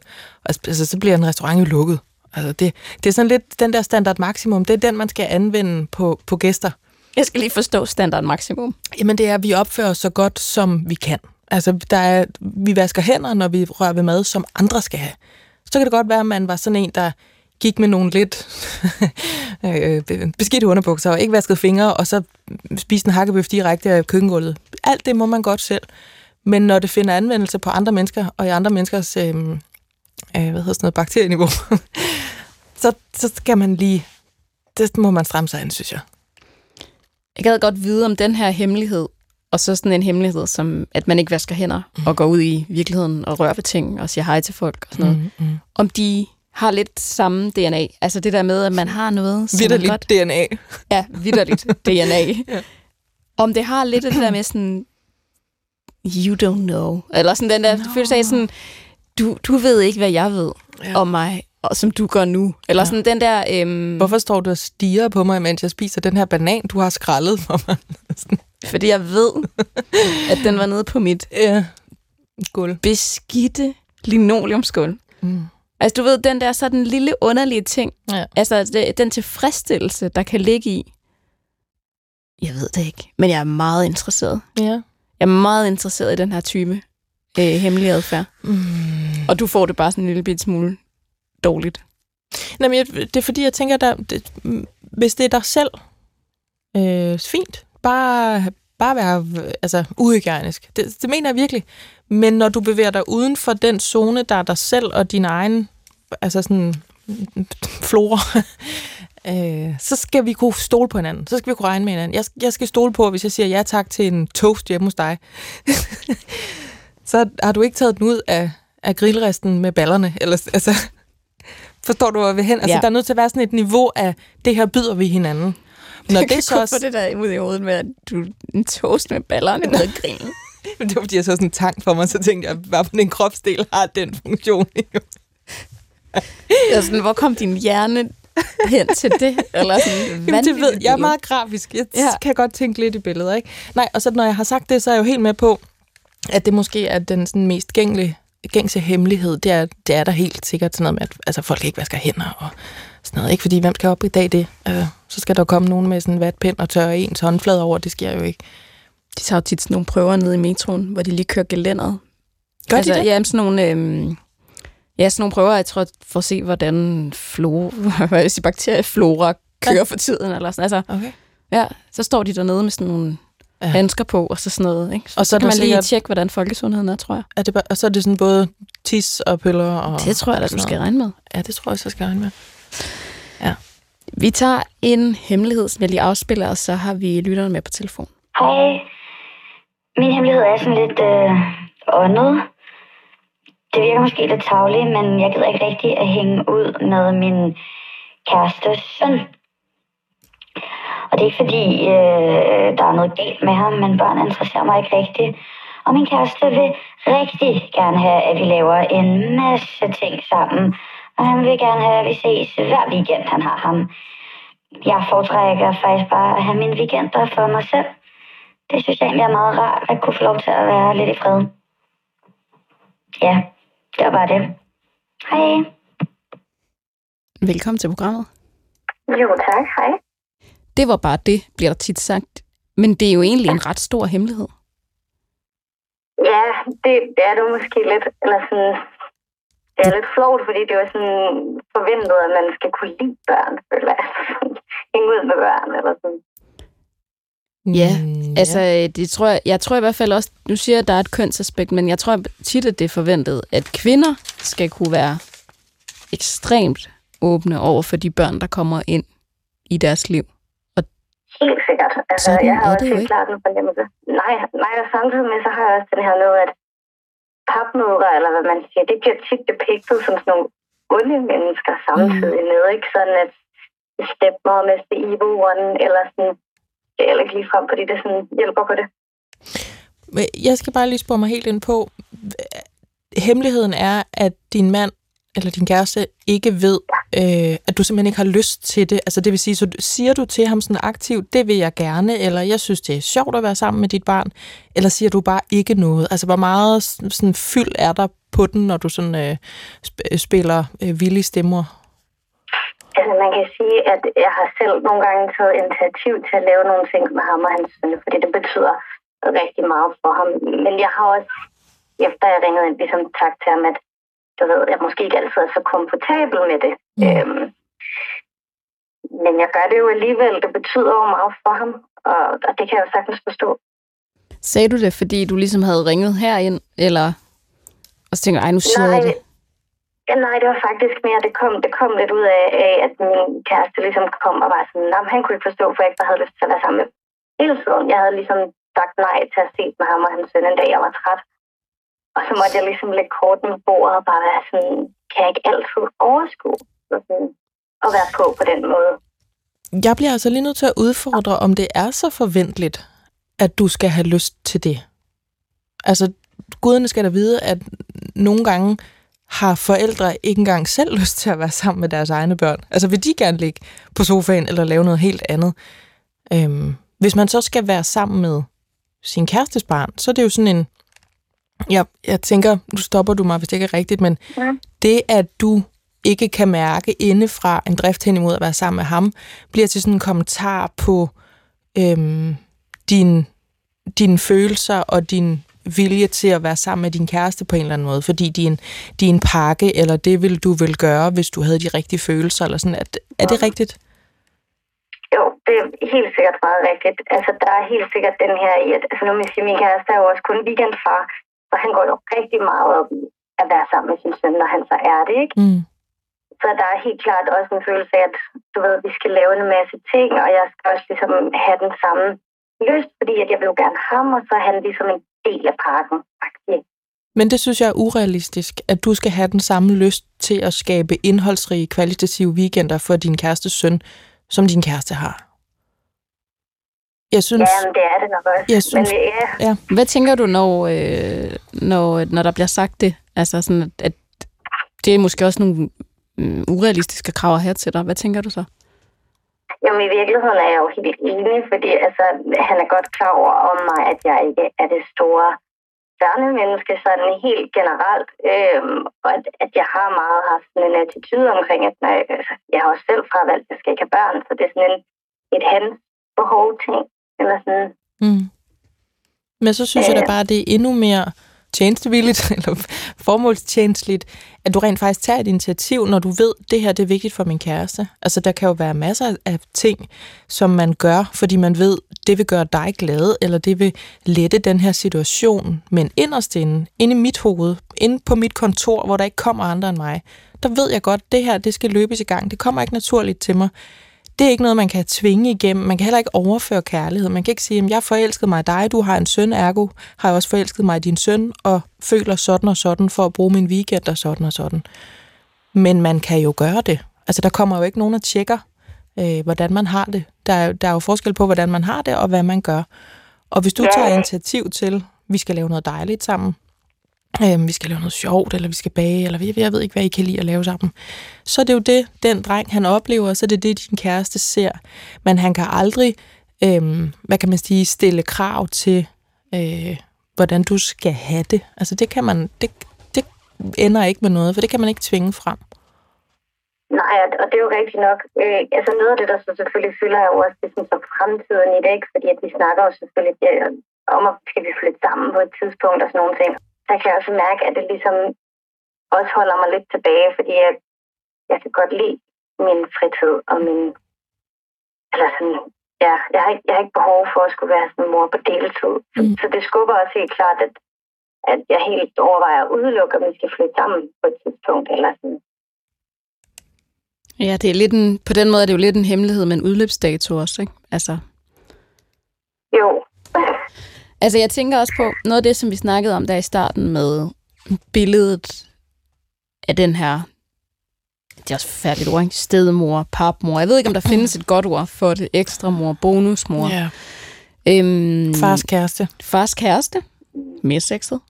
Altså, så bliver en restaurant jo lukket. Altså, det er sådan lidt den der standard maksimum. Det er den, man skal anvende på gæster. Jeg skal lige forstå standard maksimum. Jamen, det er, at vi opfører os så godt, som vi kan. Altså, vi vasker hænder, når vi rører ved mad, som andre skal have. Så kan det godt være, at man var sådan en, der gik med nogle lidt beskidte underbukser og ikke vaskede fingre, og så spiste en hakkebøf direkte af køkkengulvet. Alt det må man godt selv. Men når det finder anvendelse på andre mennesker, og i andre menneskers bakterieniveau, så skal man lige... Det må man stramme sig an, synes jeg. Jeg gad godt vide om den her hemmelighed, og så sådan en hemmelighed, som at man ikke vasker hænder, og går ud i virkeligheden og rører ved ting, og siger hej til folk og sådan noget. Om de har lidt samme DNA. Altså det der med, at man har noget... Vitterligt DNA. Ja, vitterligt DNA. Ja. Om det har lidt det der med sådan... You don't know. Eller sådan den der følelse af sådan... Du ved ikke, hvad jeg ved om mig, og som du gør nu. Eller sådan den der... Hvorfor står du og stiger på mig, mens jeg spiser den her banan, du har skrællet for mig? Fordi jeg ved, at den var nede på mit gulv. Beskidte linoleumsgulv. Altså du ved, den der sådan lille underlige ting. Ja. Altså den tilfredsstillelse, der kan ligge i. Jeg ved det ikke, men jeg er meget interesseret. Ja. Jeg er meget interesseret i den her type hemmelig adfærd. Og du får det bare sådan en lille smule dårligt. Nej, men det er fordi, jeg tænker, hvis det er dig selv, fint. Bare være uhygienisk. Det mener jeg virkelig. Men når du bevæger dig uden for den zone, der er dig selv og din egen flora, så skal vi kunne stole på hinanden. Så skal vi kunne regne med hinanden. Jeg skal stole på, hvis jeg siger ja tak til en toast hjemme hos dig. Så har du ikke taget den ud af grillresten med ballerne. Eller, forstår du, hvor vi hen? Altså, der er nødt til at være sådan et niveau af, det her byder vi hinanden. Når det så også... på det der ud i hovedet med, at du en toast med ballerne med grillen. Men det var, fordi jeg så sådan en tank for mig, så tænkte jeg, hvad for en kropsdel har den funktion? Hvor kom din hjerne hen til det? Eller sådan, jamen, det ved jeg er meget grafisk. Jeg kan godt tænke lidt i billeder, ikke? Nej, og så når jeg har sagt det, så er jeg jo helt med på, at det måske er den sådan mest gængse hemmelighed. Det er der helt sikkert sådan noget med, at folk ikke vasker hænder og sådan noget, ikke? Fordi hvem skal op i dag det? Så skal der komme nogen med sådan en vatpind og tørre ens håndflade over. Det sker jo ikke. De tager jo tit sådan nogle prøver nede i metroen, hvor de lige kører gelænderet. Gør de det? Ja, sådan nogle prøver, jeg tror, for at se, hvordan bakterieflora kører for tiden. Eller sådan. Så står de dernede med sådan nogle handsker på, og så sådan noget. Ikke? Så kan man lige tjekke, hvordan folkesundheden er, tror jeg. Og så er det sådan både tis og piller? Og det tror jeg, du skal regne med. Ja, det tror jeg, så skal regne med. Ja. Vi tager en hemmelighed, som jeg lige afspiller, og så har vi lytteren med på telefon. Hej. Min hemmelighed er sådan lidt åndet. Det virker måske lidt tarveligt, men jeg gider ikke rigtig at hænge ud med min kærestes søn. Og det er ikke fordi, der er noget galt med ham, men børn interesserer mig ikke rigtigt. Og min kæreste vil rigtig gerne have, at vi laver en masse ting sammen. Og han vil gerne have, at vi ses hver weekend, han har ham. Jeg foretrækker faktisk bare at have mine weekender for mig selv. Det synes jeg egentlig er meget rart, at kunne få lov til at være lidt i fred. Ja, det var bare det. Hej. Velkommen til programmet. Jo, tak. Hej. Det var bare det, bliver der tit sagt. Men det er jo egentlig en ret stor hemmelighed. Ja, det er det måske lidt, eller sådan... Det er lidt flot, fordi det var sådan forventet, at man skal kunne lide børn, føler jeg. Hænge ud med børn, eller sådan. Ja, det tror jeg tror i hvert fald også, nu siger jeg, at der er et kønsaspekt, men jeg tror tit, at det er forventet, at kvinder skal kunne være ekstremt åbne over for de børn, der kommer ind i deres liv. Helt sikkert. Jeg har også helt klart en fornemmelse. Nej, og samtidig med, så har jeg også den her noget, at papmødre, eller hvad man siger, det bliver tit depiktet som sådan nogle onde mennesker samtidig med, ikke? Sådan at stepmor med the evil one, eller sådan, det er ikke ligefrem, fordi det sådan hjælper på det. Jeg skal bare lige spørge mig helt ind på, hemmeligheden er, at din mand eller din kæreste ikke ved, at du simpelthen ikke har lyst til det. Altså det vil sige, så siger du til ham sådan aktivt, det vil jeg gerne, eller jeg synes, det er sjovt at være sammen med dit barn, eller siger du bare ikke noget? Altså hvor meget sådan fyld er der på den, når du sådan spiller villige stemmer? Altså man kan sige, at jeg har selv nogle gange taget initiativ til at lave nogle ting med ham og hans søn, fordi det betyder, rigtig meget for ham. Men jeg har også, efter jeg ringede ind, ligesom tak til ham, at du ved, jeg måske ikke altid er så komfortabel med det. Mm. Men jeg gør det jo alligevel. Det betyder jo meget for ham, og det kan jeg jo sagtens forstå. Sagde du det, fordi du ligesom havde ringet herind, eller og så tænkte, ej, nu siger jeg det? Nej, det var faktisk mere, det kom lidt ud af, at min kæreste ligesom kom og var sådan, nej, han kunne ikke forstå, for jeg ikke havde lyst til at være sammen med hele tiden. Jeg havde ligesom sagt nej til at se med ham og hans søn en dag, jeg var træt. Og så måtte jeg ligesom lægge korten på bordet og bare være sådan, kan jeg ikke altid overskue og være på den måde. Jeg bliver altså lige nødt til at udfordre, om det er så forventeligt, at du skal have lyst til det. Altså, guderne skal da vide, at nogle gange har forældre ikke engang selv lyst til at være sammen med deres egne børn. Altså vil de gerne ligge på sofaen eller lave noget helt andet. Hvis man så skal være sammen med sin kærestes barn, så er det jo sådan en... Ja, jeg tænker, nu stopper du mig, hvis det ikke er rigtigt, men det, at du ikke kan mærke indefra en drift hen imod at være sammen med ham, bliver til sådan en kommentar på dine følelser og din vilje til at være sammen med din kæreste på en eller anden måde, fordi din pakke, eller det ville du vil gøre, hvis du havde de rigtige følelser, eller sådan. Er det rigtigt? Jo, det er helt sikkert meget rigtigt. Altså, der er helt sikkert den her i, at altså, nu må jeg sige, min kæreste er jo også kun weekendfar, så han går jo rigtig meget op i at være sammen med sin søn, når han så er det, ikke? Mm. Så der er helt klart også en følelse af, at du ved, vi skal lave en masse ting, og jeg skal også ligesom have den samme lyst, fordi at jeg vil jo gerne ham, og så er han ligesom en del af parken. Men det synes jeg er urealistisk, at du skal have den samme lyst til at skabe indholdsrige, kvalitative weekender for din kærestes søn, som din kæreste har. Jeg synes, ja, det er det nok også. Jeg synes, men, ja. Hvad tænker du, når der bliver sagt det? Altså sådan, at det er måske også nogle urealistiske krav her til dig. Hvad tænker du så? Jamen i virkeligheden er jeg jo helt enig, fordi altså, han er godt klar over om mig, at jeg ikke er det store børnemenneske sådan helt generelt. Og at jeg har meget haft sådan en attitude omkring, at når jeg har også selv fravalgt, at jeg skal ikke have børn, så det er sådan et behov-ting, eller sådan. Mm. Men så synes jeg da bare, det er endnu mere tjenestevilligt, eller formålstjenestligt, at du rent faktisk tager et initiativ, når du ved, det her det er vigtigt for min kæreste. Altså, der kan jo være masser af ting, som man gør, fordi man ved, det vil gøre dig glad, eller det vil lette den her situation. Men inderst inde i mit hoved, inde på mit kontor, hvor der ikke kommer andre end mig, der ved jeg godt, det her, det skal løbes i gang. Det kommer ikke naturligt til mig. Det er ikke noget, man kan tvinge igennem. Man kan heller ikke overføre kærlighed. Man kan ikke sige, at jeg forelskede mig i dig, du har en søn, ergo har jeg også forelsket mig i din søn, og føler sådan og sådan for at bruge min weekend og sådan og sådan. Men man kan jo gøre det. Altså, der kommer jo ikke nogen og tjekker, hvordan man har det. Der er jo forskel på, hvordan man har det og hvad man gør. Og hvis du tager initiativ til, at vi skal lave noget dejligt sammen, vi skal lave noget sjovt, eller vi skal bage, eller jeg ved ikke, hvad I kan lide at lave sammen. Så er det jo det, den dreng, han oplever, så er det det, din kæreste ser. Men han kan aldrig, hvad kan man sige, stille krav til, hvordan du skal have det. Altså det kan man, det ender ikke med noget, for det kan man ikke tvinge frem. Nej, og det er jo rigtigt nok. Altså noget af det, der så selvfølgelig fylder jo også det, som fremtiden i dag, ikke? Fordi at vi snakker jo selvfølgelig om, at skal vi flytte sammen på et tidspunkt og sådan nogle ting. Der kan jeg også mærke, at det ligesom også holder mig lidt tilbage, fordi jeg kan godt lide min fritid og min... Eller sådan, ja, jeg har ikke behov for at skulle være sådan mor på deltid. Så det skubber også helt klart, at jeg helt overvejer at udelukke, om vi skal flytte sammen på et tidspunkt eller sådan. Ja, det er lidt på den måde er det jo lidt en hemmelighed, men udløbsdato også, ikke? Altså. Jo. Altså, jeg tænker også på noget af det, som vi snakkede om der i starten med billedet af den her, det er også forfærdeligt ord, stedmor, papmor. Jeg ved ikke, om der findes et godt ord for det. Ekstramor, bonusmor. Ja. Fars kæreste. Fars kæreste. Mere sexet.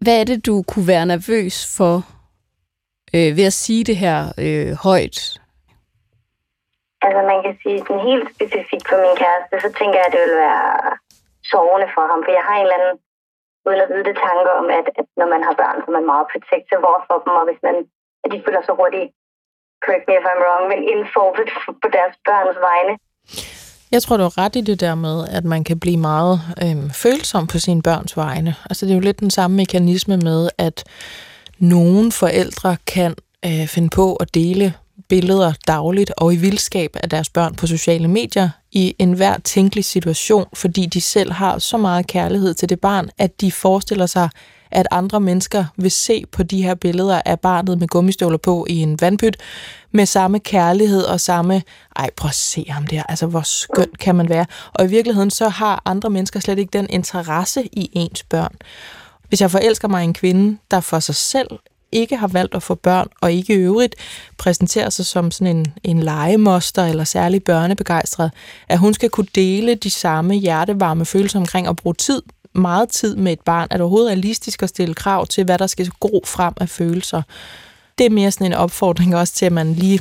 Hvad er det, du kunne være nervøs for ved at sige det her højt? Altså, man kan sige sådan helt specifikt for min kæreste, så tænker jeg, at det vil være sårende for ham, for jeg har en eller anden uden at vide det tanke om, at når man har børn, så er man meget protective for dem, og hvis man, at de føler sig hurtigt, correct me if I'm wrong, men indfordet på deres børns vegne. Jeg tror, du har ret i det der med, at man kan blive meget følsom på sine børns vegne. Altså, det er jo lidt den samme mekanisme med, at nogle forældre kan finde på at dele billeder dagligt og i vildskab af deres børn på sociale medier i enhver tænkelig situation, fordi de selv har så meget kærlighed til det barn, at de forestiller sig, at andre mennesker vil se på de her billeder af barnet med gummistøvler på i en vandpyt, med samme kærlighed og samme, ej, prøv at se ham der, altså hvor skønt kan man være. Og i virkeligheden så har andre mennesker slet ikke den interesse i ens børn. Hvis jeg forelsker mig en kvinde, der for sig selv ikke har valgt at få børn, og ikke i øvrigt præsenterer sig som sådan en legemoster eller særlig børnebegejstret, at hun skal kunne dele de samme hjertevarme følelser omkring at bruge tid, meget tid med et barn, at overhovedet er realistisk at stille krav til, hvad der skal gro frem af følelser. Det er mere sådan en opfordring også til, at man lige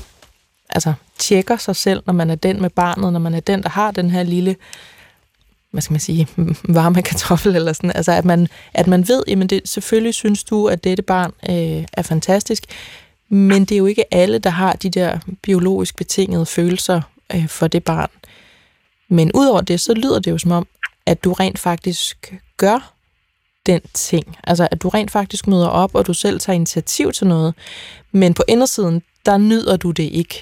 tjekker sig selv, når man er den med barnet, når man er den, der har den her lille, hvad skal man sige, varme kartoffel eller sådan, altså at man ved, jamen det, selvfølgelig synes du, at dette barn er fantastisk, men det er jo ikke alle, der har de der biologisk betingede følelser for det barn. Men udover det, så lyder det jo som om, at du rent faktisk gør den ting, altså at du rent faktisk møder op, og du selv tager initiativ til noget, men på indersiden, der nyder du det ikke.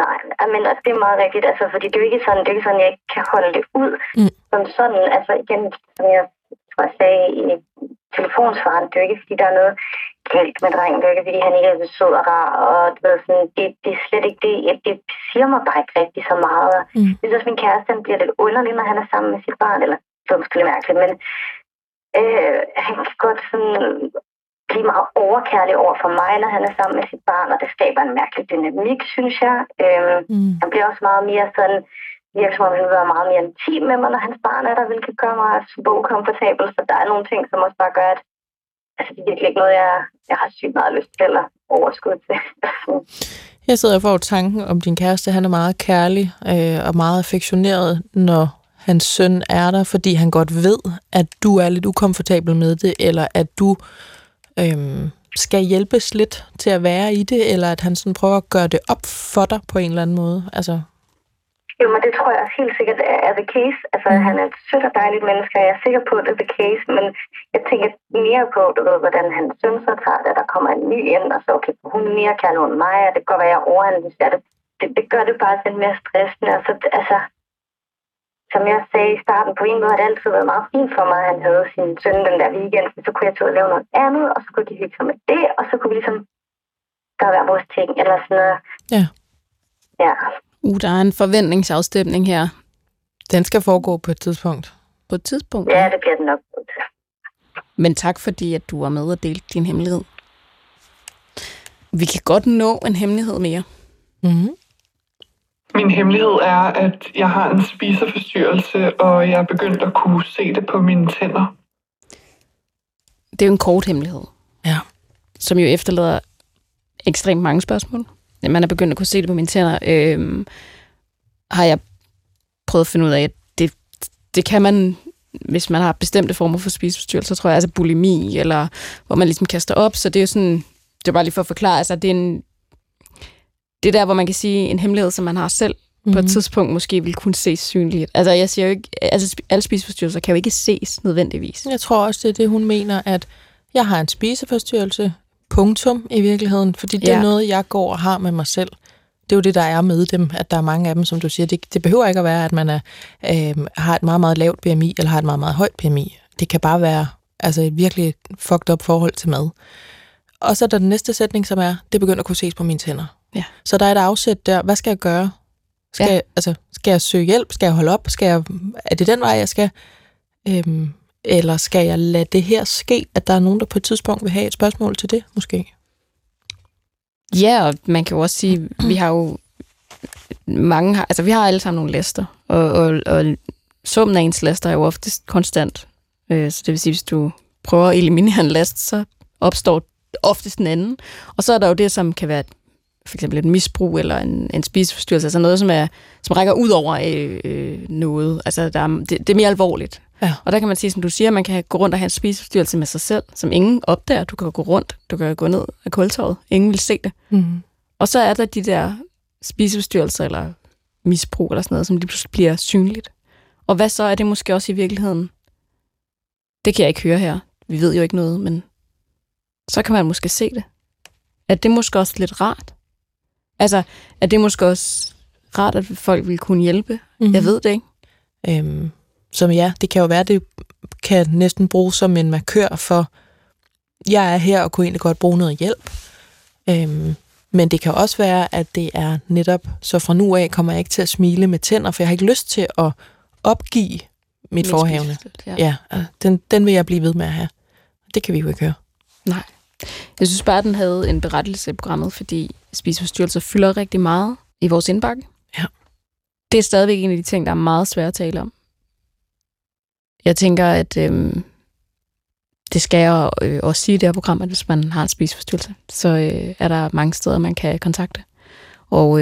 Nej, men altså, det er meget rigtigt, altså, fordi det er jo ikke sådan, jeg ikke kan holde det ud. Som sådan, altså igen, som jeg tror, jeg sagde i telefonsvaren, det er jo ikke, fordi der er noget galt med drengen, det er jo ikke, fordi han ikke er så sød og rar, og du ved, sådan, det er slet ikke det, det siger mig bare ikke rigtig så meget. Jeg synes også, min kæreste, han bliver lidt underlig, når han er sammen med sit barn, eller det er måske lidt mærkeligt, men han kan godt sådan blive meget overkærlig over for mig, når han er sammen med sit barn, og det skaber en mærkelig dynamik, synes jeg. Han bliver også meget mere sådan, virker som om han vil være meget mere intim med mig, når hans barn er der, hvilket gør mig super ukomfortabel, så der er nogle ting, som også bare gør, at det er virkelig ikke noget, jeg har sygt meget lyst til eller overskud til. Jeg sidder og får tanken om din kæreste, han er meget kærlig og meget affektioneret, når hans søn er der, fordi han godt ved, at du er lidt ukomfortabel med det, eller at du skal hjælpes lidt til at være i det, eller at han sådan prøver at gøre det op for dig på en eller anden måde? Altså. Jo, men det tror jeg også helt sikkert er the case. Altså, han er et sødt og dejligt menneske, og jeg er sikker på, at det er the case, men jeg tænker mere på, du ved, hvordan han synes og tager det, at der kommer en ny ind, og så okay, hun er mere kærlig end mig, og det går, hvad jeg overanalyser det. Det gør det bare sådan mere stressende, og så altså, som jeg sagde i starten, på en måde har det altid været meget fint for mig, at han havde sin søn den der weekend, så kunne jeg tage ud og lave noget andet, og så kunne de hygge sig med det, og så kunne vi ligesom gøre hver vores ting, eller sådan noget. Ja. Ja. Der er en forventningsafstemning her. Den skal foregå på et tidspunkt. På et tidspunkt? Ja, det bliver den nok. Men tak fordi, at du var med og delte din hemmelighed. Vi kan godt nå en hemmelighed mere. Mhm. Min hemmelighed er, at jeg har en spiseforstyrrelse, og jeg er begyndt at kunne se det på mine tænder. Det er jo en kort hemmelighed, ja, som jo efterlader ekstremt mange spørgsmål. Man er begyndt at kunne se det på mine tænder. Har jeg prøvet at finde ud af, at det kan man, hvis man har bestemte former for spiseforstyrrelser, tror jeg, altså bulimi, eller hvor man ligesom kaster op. Så det er jo sådan, det er bare lige for at forklare, altså det er en... Det er der, hvor man kan sige, en hemmelighed, som man har selv, på et tidspunkt måske vil kunne ses synligt. Altså, jeg siger jo ikke, altså, alle spiseforstyrrelser kan jo ikke ses nødvendigvis. Jeg tror også, det er det, hun mener, at jeg har en spiseforstyrrelse, punktum i virkeligheden, fordi det er noget, jeg går og har med mig selv. Det er jo det, der er med dem, at der er mange af dem, som du siger, det behøver ikke at være, at man er, har et meget, meget lavt BMI, eller har et meget, meget højt BMI. Det kan bare være altså, et virkelig fucked up forhold til mad. Og så er der den næste sætning, som er, det begynder at kunne ses på mine tænder. Ja. Så der er et afsæt der. Hvad skal jeg gøre? Skal jeg søge hjælp? Skal jeg holde op? Er det den vej, jeg skal? Eller skal jeg lade det her ske, at der er nogen, der på et tidspunkt vil have et spørgsmål til det, måske? Ja, og man kan jo også sige, vi har jo mange... Altså, vi har alle sammen nogle lister, og summen af ens lister er jo oftest konstant. Så det vil sige, hvis du prøver at eliminere en list, så opstår oftest en anden. Og så er der jo det, som kan være... for eksempel et misbrug eller en spiseforstyrrelse, altså noget, som rækker ud over noget. Altså, det er mere alvorligt. Ja. Og der kan man sige, som du siger, man kan gå rundt og have en spiseforstyrrelse med sig selv, som ingen opdager. Du kan gå rundt, du kan gå ned af kultorvet, ingen vil se det. Og så er der de der spiseforstyrrelser eller misbrug eller sådan noget, som lige pludselig bliver synligt. Og hvad så er det måske også i virkeligheden? Det kan jeg ikke høre her. Vi ved jo ikke noget, men så kan man måske se det. Er det måske også lidt rart? Altså, er det måske også rart, at folk vil kunne hjælpe? Mm-hmm. Jeg ved det ikke. Som ja, det kan jo være, det kan næsten bruges som en markør for, jeg er her og kunne egentlig godt bruge noget hjælp. Men det kan også være, at det er netop, så fra nu af kommer jeg ikke til at smile med tænder, for jeg har ikke lyst til at opgive mit forhavne. Ja, den vil jeg blive ved med at have. Det kan vi jo ikke høre. Nej. Jeg synes bare, den havde en berettelse i programmet, fordi spiseforstyrrelser fylder rigtig meget i vores indbakke. Ja. Det er stadigvæk en af de ting, der er meget svært at tale om. Jeg tænker, at det skal jeg også sige i det her program, at hvis man har en spiseforstyrrelse, så er der mange steder, man kan kontakte. Og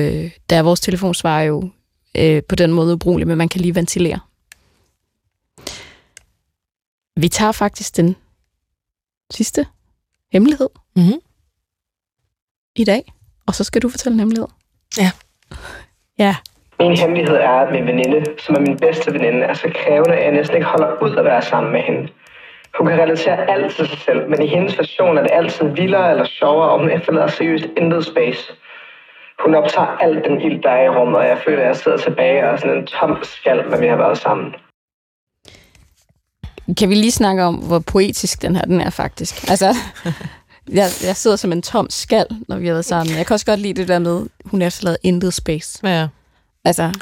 der er vores telefonsvarer jo på den måde ubrugelig, men man kan lige ventilere. Vi tager faktisk den sidste hemmelighed i dag, og så skal du fortælle en hemmelighed. Ja. Ja. Min hemmelighed er, at min veninde, som er min bedste veninde, er så krævende, at jeg næsten ikke holder ud at være sammen med hende. Hun kan relatere alt til sig selv, men i hendes version er det altid vildere eller sjovere, og hun efterlader seriøst intet space. Hun optager alt den ild, der er i rummet, og jeg føler, at jeg sidder tilbage og er sådan en tom skal, når vi har været sammen. Kan vi lige snakke om, hvor poetisk den er faktisk? Altså, jeg sidder som en tom skal, når vi har været sammen. Jeg kan også godt lide det der med, hun efterlader intet space. Ja. Altså,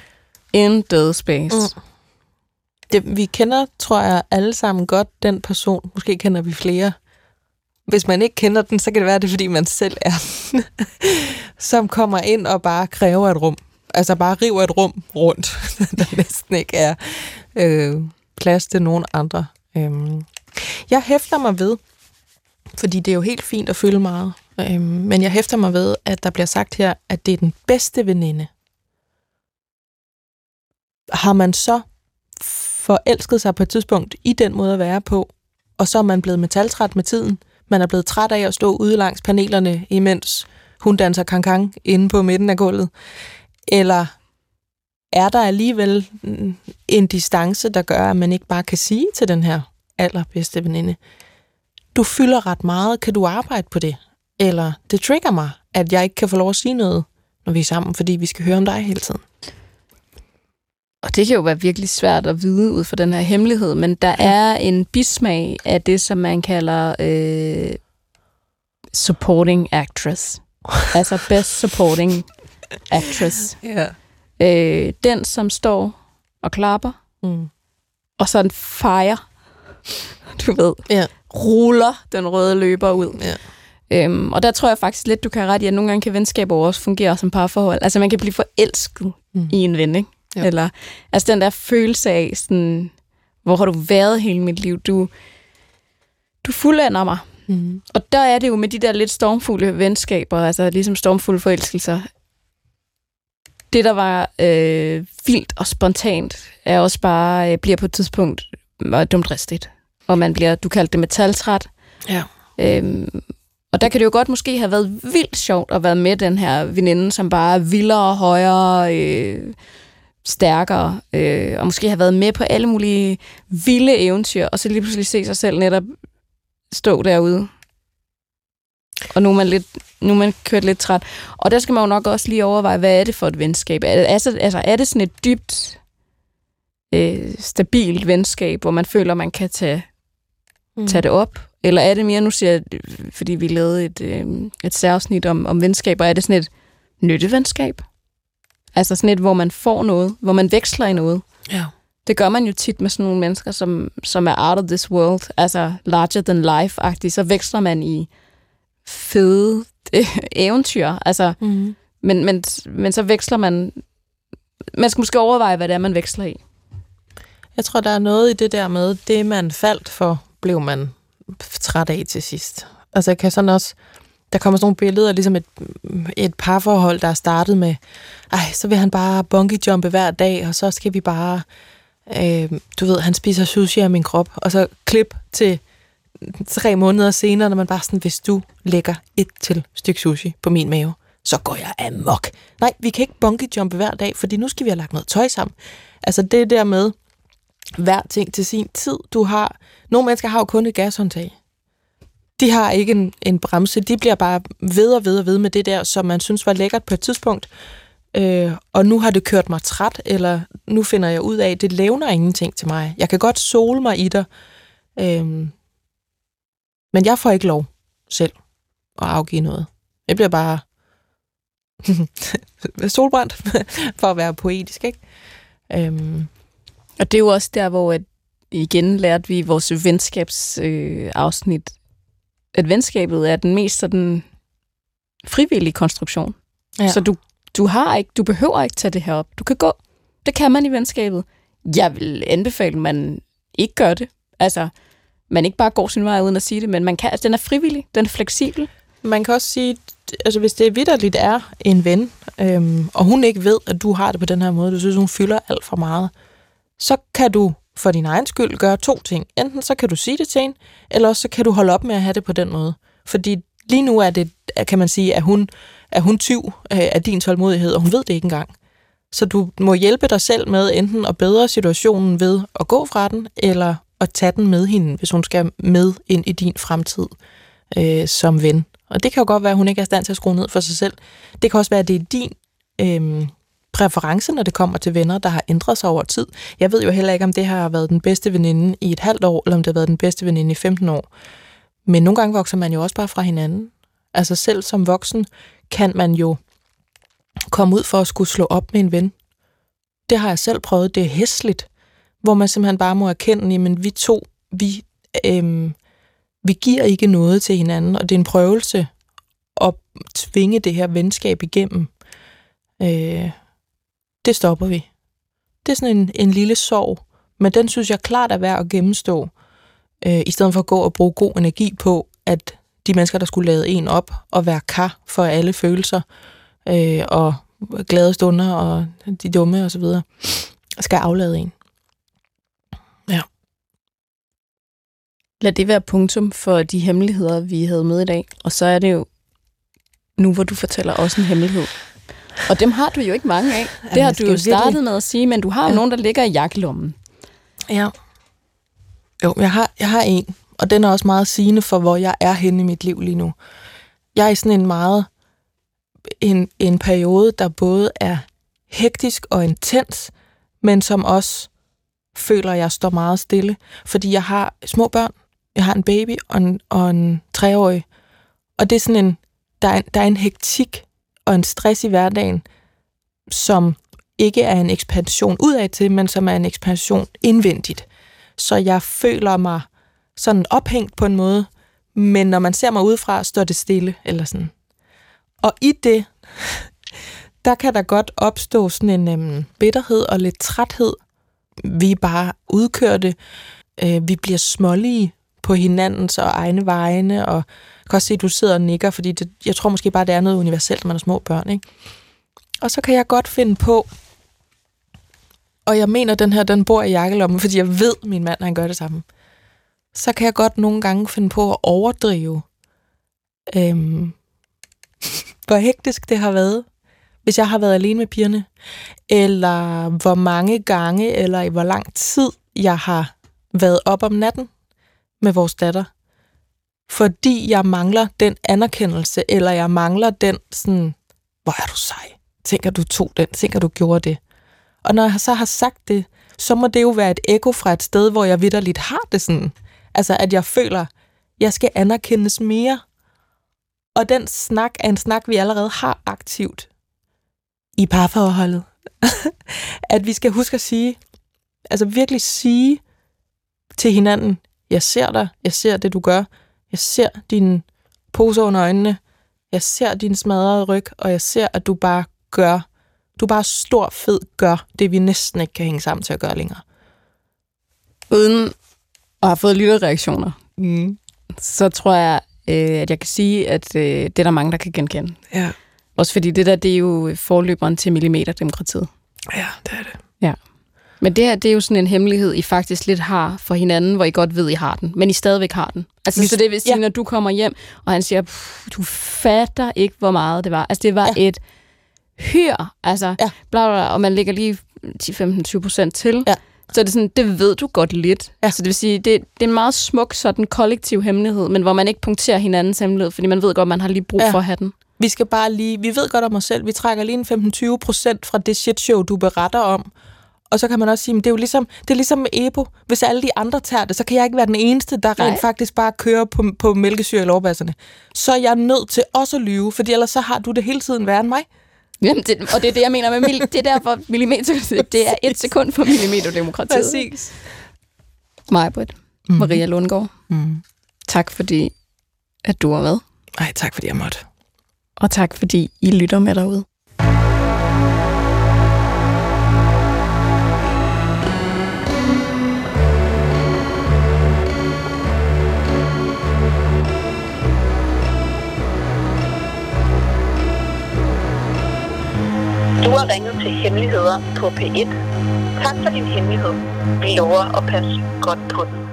intet space. Mm. Det, vi kender, tror jeg, alle sammen godt den person. Måske kender vi flere. Hvis man ikke kender den, så kan det være, det fordi man selv er den, som kommer ind og bare kræver et rum. Altså bare river et rum rundt, der næsten ikke er plads til nogen andre. Jeg hæfter mig ved, fordi det er jo helt fint at føle meget, men jeg hæfter mig ved, at der bliver sagt her, at det er den bedste veninde. Har man så forelsket sig på et tidspunkt i den måde at være på, og så er man blevet metaltræt med tiden. Man er blevet træt af at stå ude langs panelerne, imens hun danser kankang inde på midten af gulvet. Eller er der alligevel en distance, der gør, at man ikke bare kan sige til den her allerbedste veninde, du fylder ret meget, kan du arbejde på det? Eller det trigger mig, at jeg ikke kan få lov at sige noget, når vi er sammen, fordi vi skal høre om dig hele tiden. Og det kan jo være virkelig svært at vide ud fra den her hemmelighed, men der er en bismag af det, som man kalder supporting actress. Altså best supporting actress. Yeah. Den, som står og klapper, og så en fejrer, du ved, ruller den røde løber ud. Yeah. Og der tror jeg faktisk lidt, du kan have ret i, at nogle gange kan venskaber også fungere som parforhold. Altså man kan blive forelsket i en ven, ikke? Ja. Eller, altså den der følelse af sådan, hvor har du været hele mit liv, du fuldender mig. Mm-hmm. Og der er det jo med de der lidt stormfulde venskaber, altså ligesom stormfulde forelskelser. Det der var vildt og spontant er også bare, bliver på et tidspunkt meget dumt ristigt. Og man bliver, du kaldte det metaltræt. Ja. Og der kan det jo godt måske have været vildt sjovt at være med den her veninde, som bare er vildere og højere, stærkere, og måske have været med på alle mulige vilde eventyr, og så lige pludselig se sig selv netop stå derude. Og nu er man kørt lidt træt. Og der skal man jo nok også lige overveje, hvad er det for et venskab? Altså, er det sådan et dybt, stabilt venskab, hvor man føler, man kan tage det op? Eller er det mere, nu siger jeg, fordi vi lavede et særsnit om venskaber, er det sådan et nyttevenskab? Altså sådan et, hvor man får noget, hvor man veksler i noget. Ja. Det gør man jo tit med sådan nogle mennesker, som er out of this world, altså larger than life-agtigt, så veksler man i fede eventyr. Altså, men så veksler man... Man skal måske overveje, hvad det er, man veksler i. Jeg tror, der er noget i det der med, det man faldt for, blev man træt af til sidst. Altså jeg kan sådan også... Der kommer sådan nogle billeder, ligesom et parforhold, der er startet med, så vil han bare bungeejumpe hver dag, og så skal vi bare, du ved, han spiser sushi af min krop, og så klip til 3 måneder senere, når man bare sådan, hvis du lægger 1 til stykke sushi på min mave, så går jeg amok. Nej, vi kan ikke bungee-jumpe hver dag, fordi nu skal vi have lagt noget tøj sammen. Altså det der med hver ting til sin tid. Du har, nogle mennesker har jo kun et gashåndtag. De har ikke en bremse. De bliver bare ved med det der, som man synes var lækkert på et tidspunkt. Og nu har det kørt mig træt, eller nu finder jeg ud af, at det levner ingenting til mig. Jeg kan godt sole mig i dig, men jeg får ikke lov selv at afgive noget. Jeg bliver bare solbrændt, for at være poetisk, ikke? Og det er jo også der, hvor at, igen lærte vi i vores venskabsafsnit, at venskabet er den mest sådan frivillige konstruktion. Ja. Så du behøver ikke tage det her op. Du kan gå. Det kan man i venskabet. Jeg vil anbefale, at man ikke gør det. Altså, man ikke bare går sin vej uden at sige det, men man kan, altså, den er frivillig, den er fleksibel. Man kan også sige, altså hvis det vitterligt er en ven, og hun ikke ved, at du har det på den her måde, du synes, hun fylder alt for meget, så kan du for din egen skyld gøre to ting. Enten så kan du sige det til hende, eller også så kan du holde op med at have det på den måde. Fordi lige nu er det, kan man sige, at hun tyv af din tålmodighed, og hun ved det ikke engang. Så du må hjælpe dig selv med enten at bedre situationen ved at gå fra den, eller at tage den med hende, hvis hun skal med ind i din fremtid som ven. Og det kan jo godt være, at hun ikke er i stand til at skrue ned for sig selv. Det kan også være, at det er din præference, når det kommer til venner, der har ændret sig over tid. Jeg ved jo heller ikke, om det har været den bedste veninde i et halvt år, eller om det har været den bedste veninde i 15 år. Men nogle gange vokser man jo også bare fra hinanden. Altså selv som voksen kan man jo komme ud for at skulle slå op med en ven. Det har jeg selv prøvet. Det er hæsligt, hvor man simpelthen bare må erkende, jamen vi giver ikke noget til hinanden, og det er en prøvelse at tvinge det her venskab igennem. Det stopper vi. Det er sådan en lille sorg, men den synes jeg klart er værd at gennemstå, i stedet for at gå og bruge god energi på, at de mennesker, der skulle lade en op og være kar for alle følelser og glade stunder og de dumme og så videre, skal aflade en. Ja. Lad det være punktum for de hemmeligheder, vi havde med i dag. Og så er det jo nu, hvor du fortæller også en hemmelighed. Og dem har du jo ikke mange af. Det jamen, har du jo startet virkelig med at sige, men du har jo nogen, der ligger i jakkelommen. Ja. Jo, jeg har en, og den er også meget sigende for, hvor jeg er henne i mit liv lige nu. Jeg er i sådan en meget en periode, der både er hektisk og intens, men som også føler, at jeg står meget stille, fordi jeg har små børn, jeg har en baby og en 3-årig, og det er sådan der er en hektik og en stress i hverdagen, som ikke er en ekspansion udad til, men som er en ekspansion indvendigt. Så jeg føler mig sådan ophængt på en måde, men når man ser mig udefra, står det stille, eller sådan. Og i det, der kan der godt opstå sådan en bitterhed og lidt træthed. Vi er bare udkørte, vi bliver smålige på hinandens og egne vegne, og jeg kan også se, at du sidder og nikker, fordi det, jeg tror måske bare, det er noget universelt, når man har små børn, ikke? Og så kan jeg godt finde på, og jeg mener, den her, den bor i jakkelommen, fordi jeg ved, min mand, han gør det samme. Så kan jeg godt nogle gange finde på at overdrive, hvor hektisk det har været, hvis jeg har været alene med pigerne, eller hvor mange gange, eller i hvor lang tid, jeg har været op om natten med vores datter, fordi jeg mangler den anerkendelse, eller jeg mangler den sådan, hvor er du sej, tænker du tog den, tænker du gjorde det. Og når jeg så har sagt det, så må det jo være et ekko fra et sted, hvor jeg vitterligt har det sådan. Altså, at jeg føler, jeg skal anerkendes mere. Og den snak er en snak, vi allerede har aktivt i parforholdet. At vi skal huske at sige, altså virkelig sige til hinanden, jeg ser dig, jeg ser det, du gør, jeg ser dine poser under øjnene, jeg ser din smadrede ryg, og jeg ser, at du bare stor fed gør det, vi næsten ikke kan hænge sammen til at gøre længere. Uden at have fået lytterreaktioner, så tror jeg, at jeg kan sige, at det er der mange, der kan genkende. Ja. Også fordi det der, det er jo forløberen til millimeterdemokratiet. Ja, det er det. Ja. Men det her, det er jo sådan en hemmelighed, I faktisk lidt har for hinanden, hvor I godt ved, I har den, men I stadigvæk har den. Altså, så det vil sige, når du kommer hjem, og han siger, du fatter ikke, hvor meget det var. Altså, det var et hyr, altså, bla, bla, og man lægger lige 10-15-20% til. Ja. Så det er sådan, det ved du godt lidt. Ja. Så det vil sige, det er en meget smuk sådan kollektiv hemmelighed, men hvor man ikke punkterer hinandens hemmelighed, fordi man ved godt, man har lige brug for at have den. Vi skal bare lige, vi ved godt om os selv, vi trækker lige en 15-20% fra det shitshow, du beretter om. Og så kan man også sige, men det er ligesom med EPO. Hvis alle de andre tager det, så kan jeg ikke være den eneste, der rent faktisk bare kører på mælkesyre i lovbasserne. Så er jeg nødt til også at lyve, fordi ellers så har du det hele tiden værre end mig. Jamen, og det er det, jeg mener med det er derfor millimeter. Det er et sekund for millimeterdemokratiet. Præcis. Majbritt Maria Lundgaard. Mm. Tak fordi, at du var med. Ej, tak fordi jeg måtte. Og tak fordi I lytter med derude. Du har ringet til Hemmeligheder på P1. Tak for din hemmelighed. Vi lover at passe godt på den.